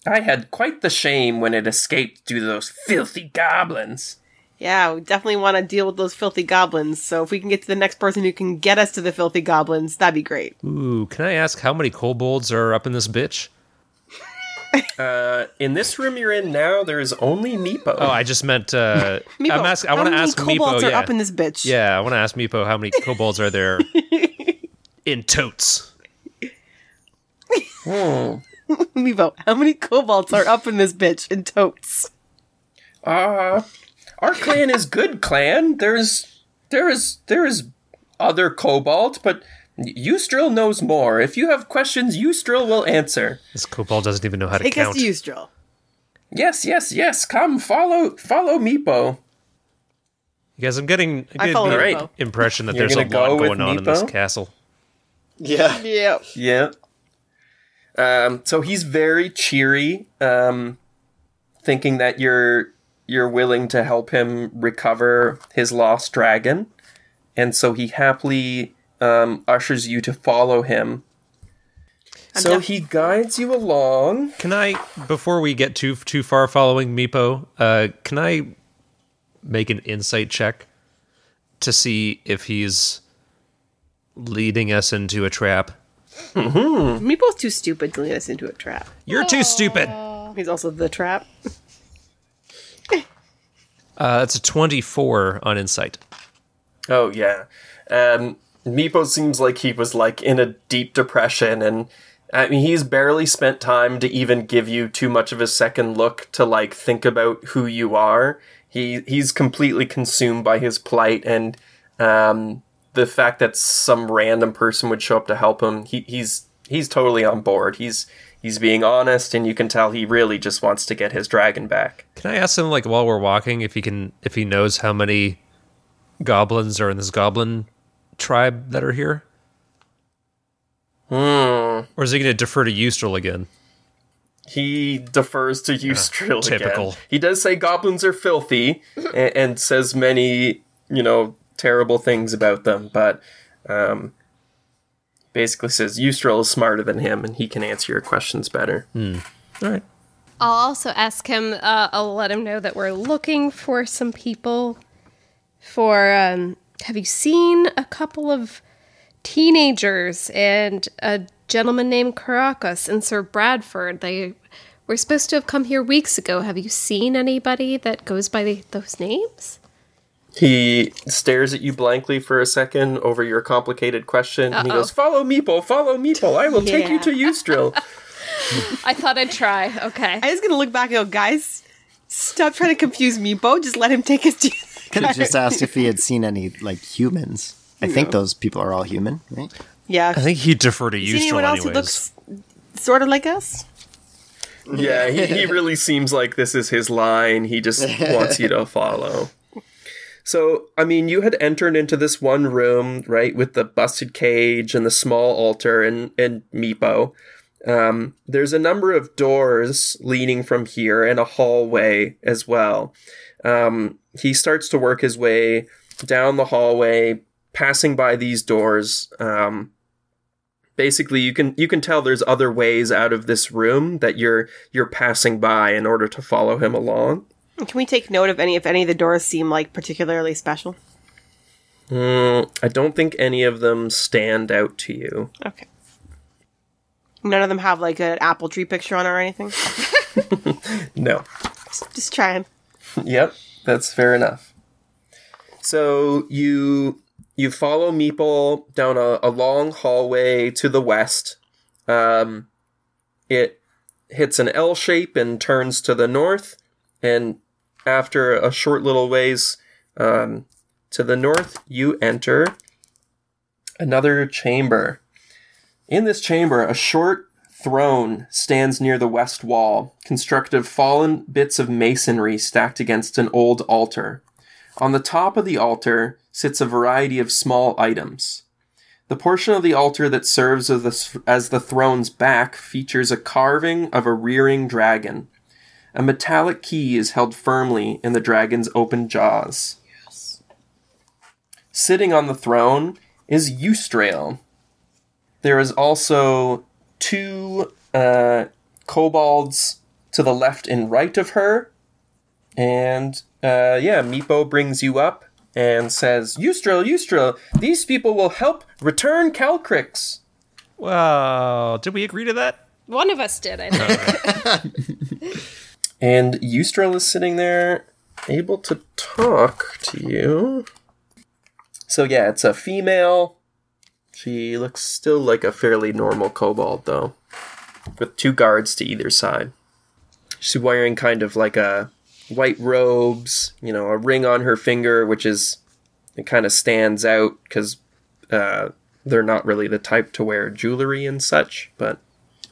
I had quite the shame when it escaped due to those filthy goblins. Yeah, we definitely want to deal with those filthy goblins, so if we can get to the next person who can get us to the filthy goblins, that'd be great. Ooh, can I ask how many kobolds are up in this bitch? uh, in this room you're in now, there is only Meepo. Oh, I just meant, uh... Meepo, I'm ask- I want to ask Meepo, how many kobolds Meepo, are yeah. up in this bitch? Yeah, I want to ask Meepo how many kobolds are there in totes. Hmm... Meepo, how many kobolds are up in this bitch in totes? Uh, our clan is good clan. There's, there is, there is other kobold, but Yusdrayl knows more. If you have questions, Yusdrayl will answer. This kobold doesn't even know how to Take count. Take us to Yusdrayl. Yes, yes, yes. Come, follow, follow Meepo. You guys, I'm getting a good right. impression that You're there's a lot go going on Meepo? in this castle. Yeah. Yeah. Yeah. Um, so he's very cheery, um, thinking that you're you're willing to help him recover his lost dragon. and so he happily um, ushers you to follow him. I'm so def- he guides you along. Can I, before we get too too far following Meepo, uh, can I make an insight check to see if he's leading us into a trap? Mm-hmm. Meepo's too stupid to lead us into a trap. You're Aww. Too stupid. He's also the trap. Uh, that's a twenty-four on insight. Oh, yeah. Um, Meepo seems like he was, like, in a deep depression, and, I mean, he's barely spent time to even give you too much of a second look to, like, think about who you are. He He's completely consumed by his plight, and um, the fact that some random person would show up to help him, he, he's he's totally on board. He's... He's being honest, and you can tell he really just wants to get his dragon back. Can I ask him, like, while we're walking, if he can, if he knows how many goblins are in this goblin tribe that are here? Hmm. Or is he going to defer to Yusdrayl again? He defers to Yusdrayl uh, again. Typical. He does say goblins are filthy, and, and says many, you know, terrible things about them, but... um basically says Yusdrayl is smarter than him and he can answer your questions better. Mm. All right. I'll also ask him, uh, I'll let him know that we're looking for some people for, um, have you seen a couple of teenagers and a gentleman named Karaka and Sir Bradford? They were supposed to have come here weeks ago. Have you seen anybody that goes by the, those names? He stares at you blankly for a second over your complicated question, Uh-oh. and he goes, follow Meepo, follow Meepo, I will yeah. take you to Yusdrayl. I thought I'd try, okay. I was going to look back and go, guys, stop trying to confuse Meepo, just let him take his... Could have just asked if he had seen any, like, humans. I no. think those people are all human, right? Yeah. I think he'd defer to Yusdrayl anyways. Anyone else who looks sort of like us? Yeah, he, he really seems like this is his line, he just wants you to follow. So, I mean, you had entered into this one room, right, with the busted cage and the small altar and, and Meepo. Um, there's a number of doors leading from here and a hallway as well. Um, he starts to work his way down the hallway, passing by these doors. Um, basically, you can you can tell there's other ways out of this room that you're you're passing by in order to follow him along. Can we take note of any, if any of the doors seem, like, particularly special? Mm, I don't think any of them stand out to you. Okay. None of them have, like, an apple tree picture on it or anything? No. Just, just trying. Yep, that's fair enough. So, you you follow Meepo down a, a long hallway to the west. Um, it hits an L shape and turns to the north, and after a short little ways um, to the north, you enter another chamber. In this chamber, a short throne stands near the west wall, constructed of fallen bits of masonry stacked against an old altar. On the top of the altar sits a variety of small items. The portion of the altar that serves as the, as the throne's back features a carving of a rearing dragon. A metallic key is held firmly in the dragon's open jaws. Yes. Sitting on the throne is Yusdrayl. There is also two uh, kobolds to the left and right of her. And, uh, yeah, Meepo brings you up and says, Yusdrayl, Yusdrayl, these people will help return Calcryx. Wow. Did we agree to that? One of us did, I think. And Yusdrayl is sitting there, able to talk to you. So yeah, it's a female. She looks still like a fairly normal kobold, though, with two guards to either side. She's wearing kind of like a white robes, you know, a ring on her finger, which is, it kind of stands out because uh, they're not really the type to wear jewelry and such, but...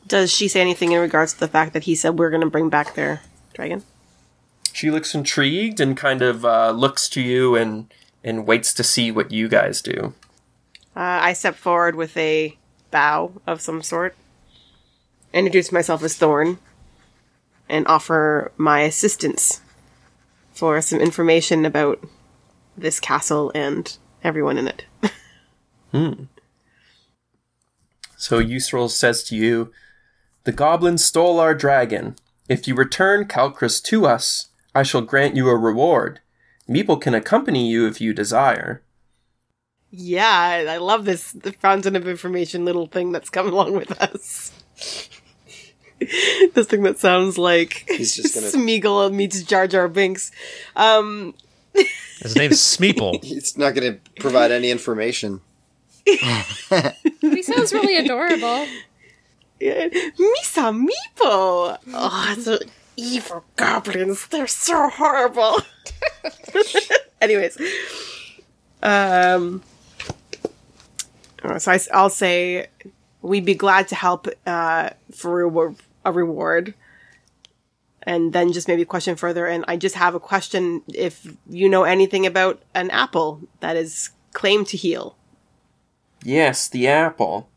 Does she say anything in regards to the fact that he said we're going to bring back their dragon? She looks intrigued and kind of uh, looks to you and, and waits to see what you guys do. Uh, I step forward with a bow of some sort, introduce myself as Thorn, and offer my assistance for some information about this castle and everyone in it. Hmm. So Yusdrayl says to you, "The goblins stole our dragon. If you return Calcryx to us, I shall grant you a reward. Meepo can accompany you if you desire." Yeah, I love this the fountain of information little thing that's come along with us. This thing that sounds like he's just gonna... Smeagol meets Jar Jar Binks. Um... His name's Smeeple. He's not going to provide any information. He sounds really adorable. Yeah. Misa Meepo! Oh, those evil goblins. They're so horrible. Anyways. Um, so I, I'll say, we'd be glad to help uh, for a, a reward. And then just maybe question further. And I just have a question. If you know anything about an apple that is claimed to heal. Yes, the apple.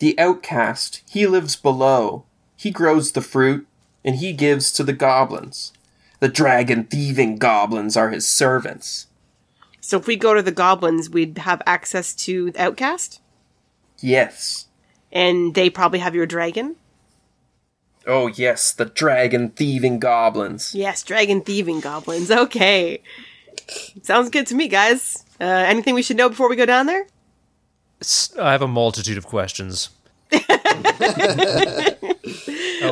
The outcast. He lives below. He grows the fruit, and he gives to the goblins. The dragon-thieving goblins are his servants. So if we go to the goblins, we'd have access to the outcast? Yes. And they probably have your dragon? Oh, yes, the dragon-thieving goblins. Yes, dragon-thieving goblins. Okay. Sounds good to me, guys. Uh, anything we should know before we go down there? I have a multitude of questions. Okay. I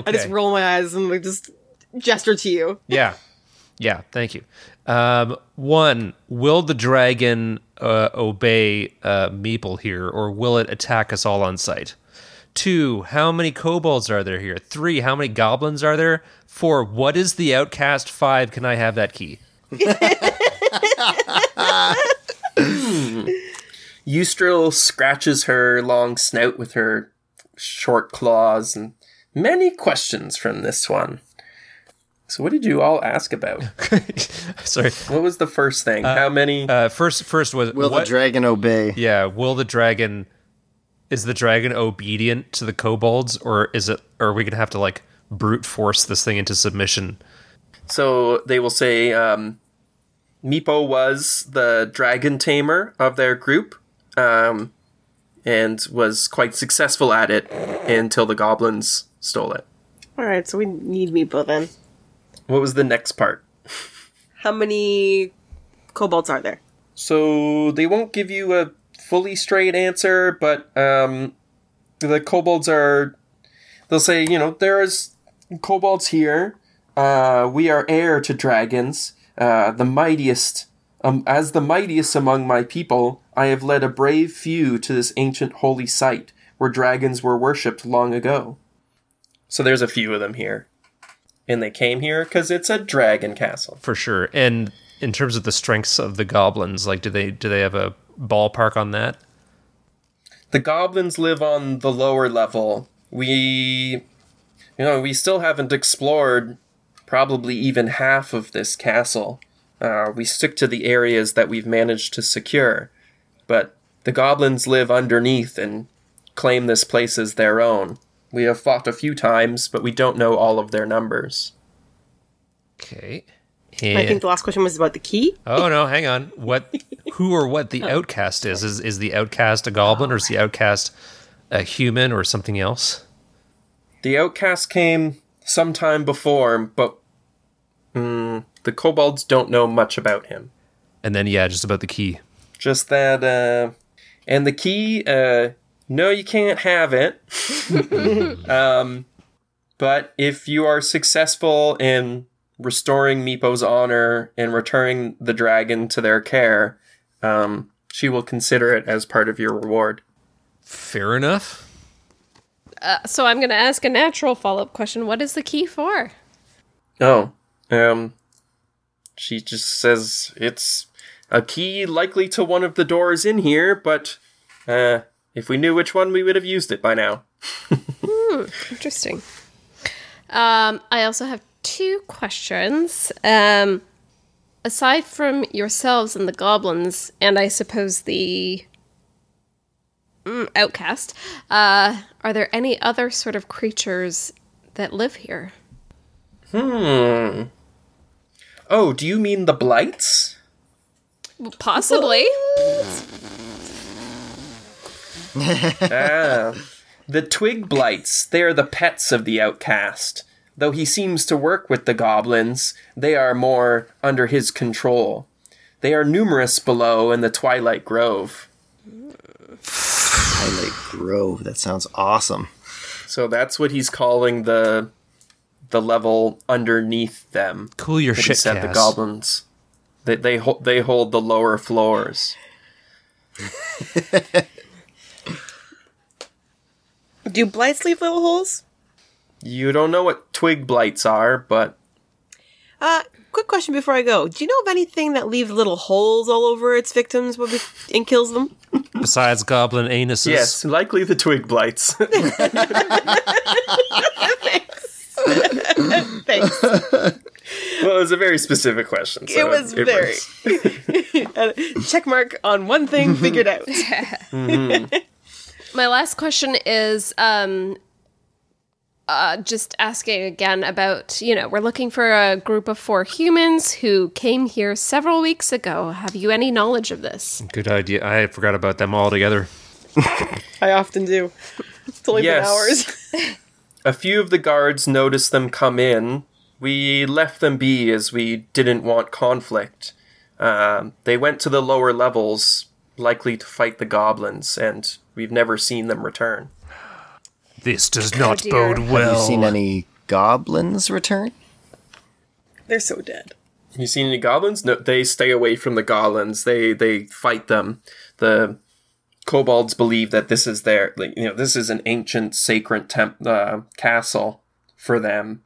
just roll my eyes and like just gesture to you. Yeah. Yeah, thank you. Um, one, will the dragon uh, obey uh, Meeple here, or will it attack us all on sight? Two, how many kobolds are there here? Three, how many goblins are there? Four, what is the outcast? Five, can I have that key? Yusdrayl scratches her long snout with her short claws, and many questions from this one. So what did you all ask about? Sorry. What was the first thing? Uh, how many? Uh, first, first was... Will what, the dragon obey? Yeah, will the dragon... Is the dragon obedient to the kobolds, or is it? Or are we going to have to, like, brute force this thing into submission? So they will say, um, Meepo was the dragon tamer of their group, um, and was quite successful at it until the goblins stole it. All right, so we need Meepo then. What was the next part? How many kobolds are there? So they won't give you a fully straight answer, but um, the kobolds are, they'll say, you know, there is kobolds here. Uh, we are heir to dragons. Uh, the mightiest, um, as the mightiest among my people, I have led a brave few to this ancient holy site where dragons were worshipped long ago. So there's a few of them here. And they came here because it's a dragon castle. For sure. And in terms of the strengths of the goblins, like, do they do they have a ballpark on that? The goblins live on the lower level. We, you know, we still haven't explored probably even half of this castle. Uh, we stick to the areas that we've managed to secure, but the goblins live underneath and claim this place as their own. We have fought a few times, but we don't know all of their numbers. Okay. And I think the last question was about the key. Oh, no, hang on. What, who or what the outcast is. Is is the outcast a goblin, or is the outcast a human or something else? The outcast came sometime before, but um, the kobolds don't know much about him. And then, yeah, just about the key. Just that, uh, and the key, uh, no, you can't have it. um, but if you are successful in restoring Meepo's honor and returning the dragon to their care, um, she will consider it as part of your reward. Fair enough. Uh, so I'm going to ask a natural follow-up question. What is the key for? Oh, um, she just says it's a key likely to one of the doors in here, but uh, if we knew which one, we would have used it by now. hmm, interesting. Um, I also have two questions. Um, aside from yourselves and the goblins, and I suppose the mm, outcast, uh, are there any other sort of creatures that live here? Hmm. Oh, do you mean the blights? Possibly. ah. The twig blights, they are the pets of the outcast. Though he seems to work with the goblins, they are more under his control. They are numerous below in the Twilight Grove. Twilight Grove, that sounds awesome. So that's what he's calling the the level underneath them. Cool your shit, Cass. The goblins. They they, ho- they hold the lower floors. Do blights leave little holes? You don't know what twig blights are, but... Uh, quick question before I go. Do you know of anything that leaves little holes all over its victims and kills them? Besides goblin anuses? Yes, likely the twig blights. Thanks. Thanks. Well, it was a very specific question. So it was it very... Checkmark on one thing figured out. Mm-hmm. My last question is... Um, Uh, just asking again about, you know, we're looking for a group of four humans who came here several weeks ago. Have you any knowledge of this? Good idea. I forgot about them altogether. I often do. It's only been hours. A few of the guards noticed them come in. We left them be as we didn't want conflict. Um, they went to the lower levels, likely to fight the goblins, and we've never seen them return. This does not oh bode well. Have you seen any goblins return? They're so dead. Have you seen any goblins? No, they stay away from the goblins. They they fight them. The kobolds believe that this is their, like, you know, this is an ancient sacred temp- uh, castle for them,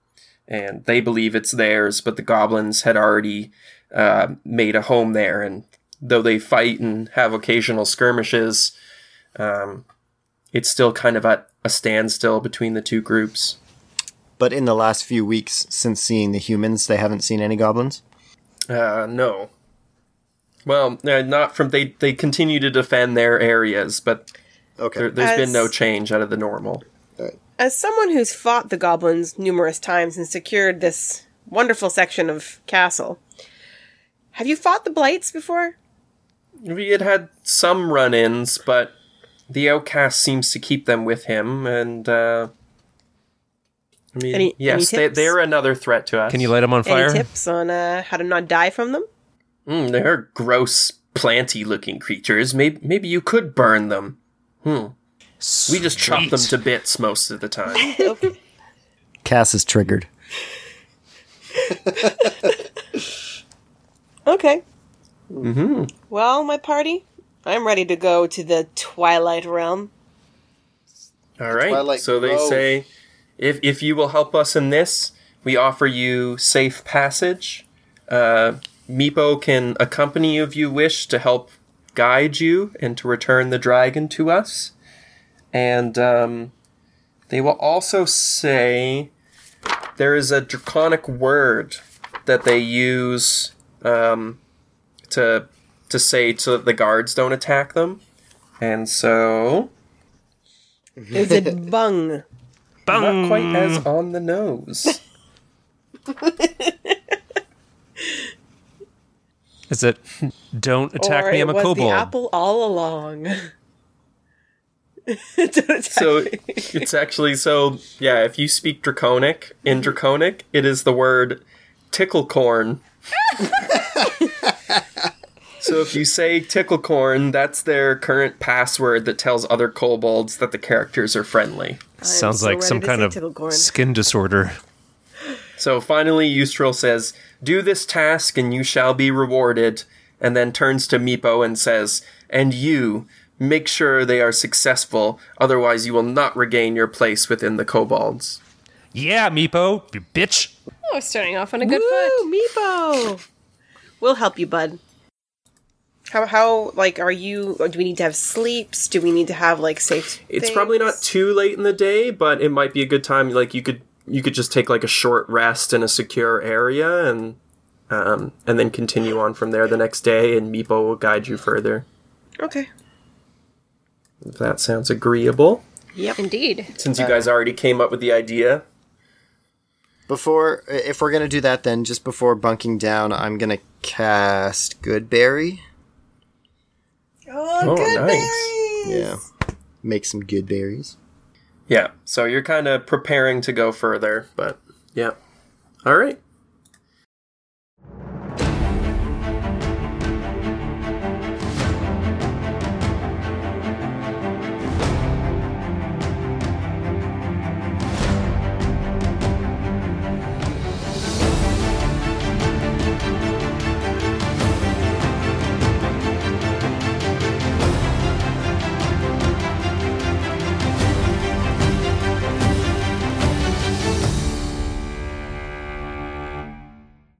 and they believe it's theirs. But the goblins had already uh, made a home there, and though they fight and have occasional skirmishes, um, it's still kind of at a standstill between the two groups. But in the last few weeks, since seeing the humans, they haven't seen any goblins? Uh, no. Well, not from... They, they continue to defend their areas, but okay. there, there's as, been no change out of the normal. Right. As someone who's fought the goblins numerous times and secured this wonderful section of castle, have you fought the blights before? We had had some run-ins, but... The outcast seems to keep them with him, and, uh... I mean, any, yes, any they, they're another threat to us. Can you light them on fire? Any tips on uh, how to not die from them? Mm, they're gross, planty-looking creatures. Maybe, maybe you could burn them. Hmm. Sweet. We just chop them to bits most of the time. Okay. Cass is triggered. Okay. Mm-hmm. Well, my party... I'm ready to go to the Twilight Realm. All right. Twilight so Grove. They say, if if you will help us in this, we offer you safe passage. Uh, Meepo can accompany you if you wish to help guide you and to return the dragon to us. And um, they will also say there is a draconic word that they use um, to... to say so that the guards don't attack them. And so... Is it bung? Bung! Not quite as on the nose. Is it, don't attack or me, I'm a kobold? Or it was the apple all along. So me. It's actually, so, yeah, if you speak draconic, in draconic, it is the word ticklecorn. So if you say Ticklecorn, that's their current password that tells other kobolds that the characters are friendly. Sounds so like some kind of ticklecorn. Skin disorder. So finally, Yusdrayl says, do this task and you shall be rewarded, and then turns to Meepo and says, and you, make sure they are successful, otherwise you will not regain your place within the kobolds. Yeah, Meepo, you bitch. Oh, starting off on a good Woo, foot. Meepo! We'll help you, bud. How, how like, are you, do we need to have sleeps? Do we need to have, like, safe It's things? Probably not too late in the day, but it might be a good time. Like, you could you could just take, like, a short rest in a secure area and um, and then continue on from there the next day, and Meepo will guide you further. Okay. If that sounds agreeable. Yep, indeed. Since you guys already came up with the idea. Before, if we're going to do that, then, just before bunking down, I'm going to cast Goodberry. Oh, oh, goodness! Nice. Yeah. make some good berries. Yeah, so you're kind of preparing to go further, but yeah. All right.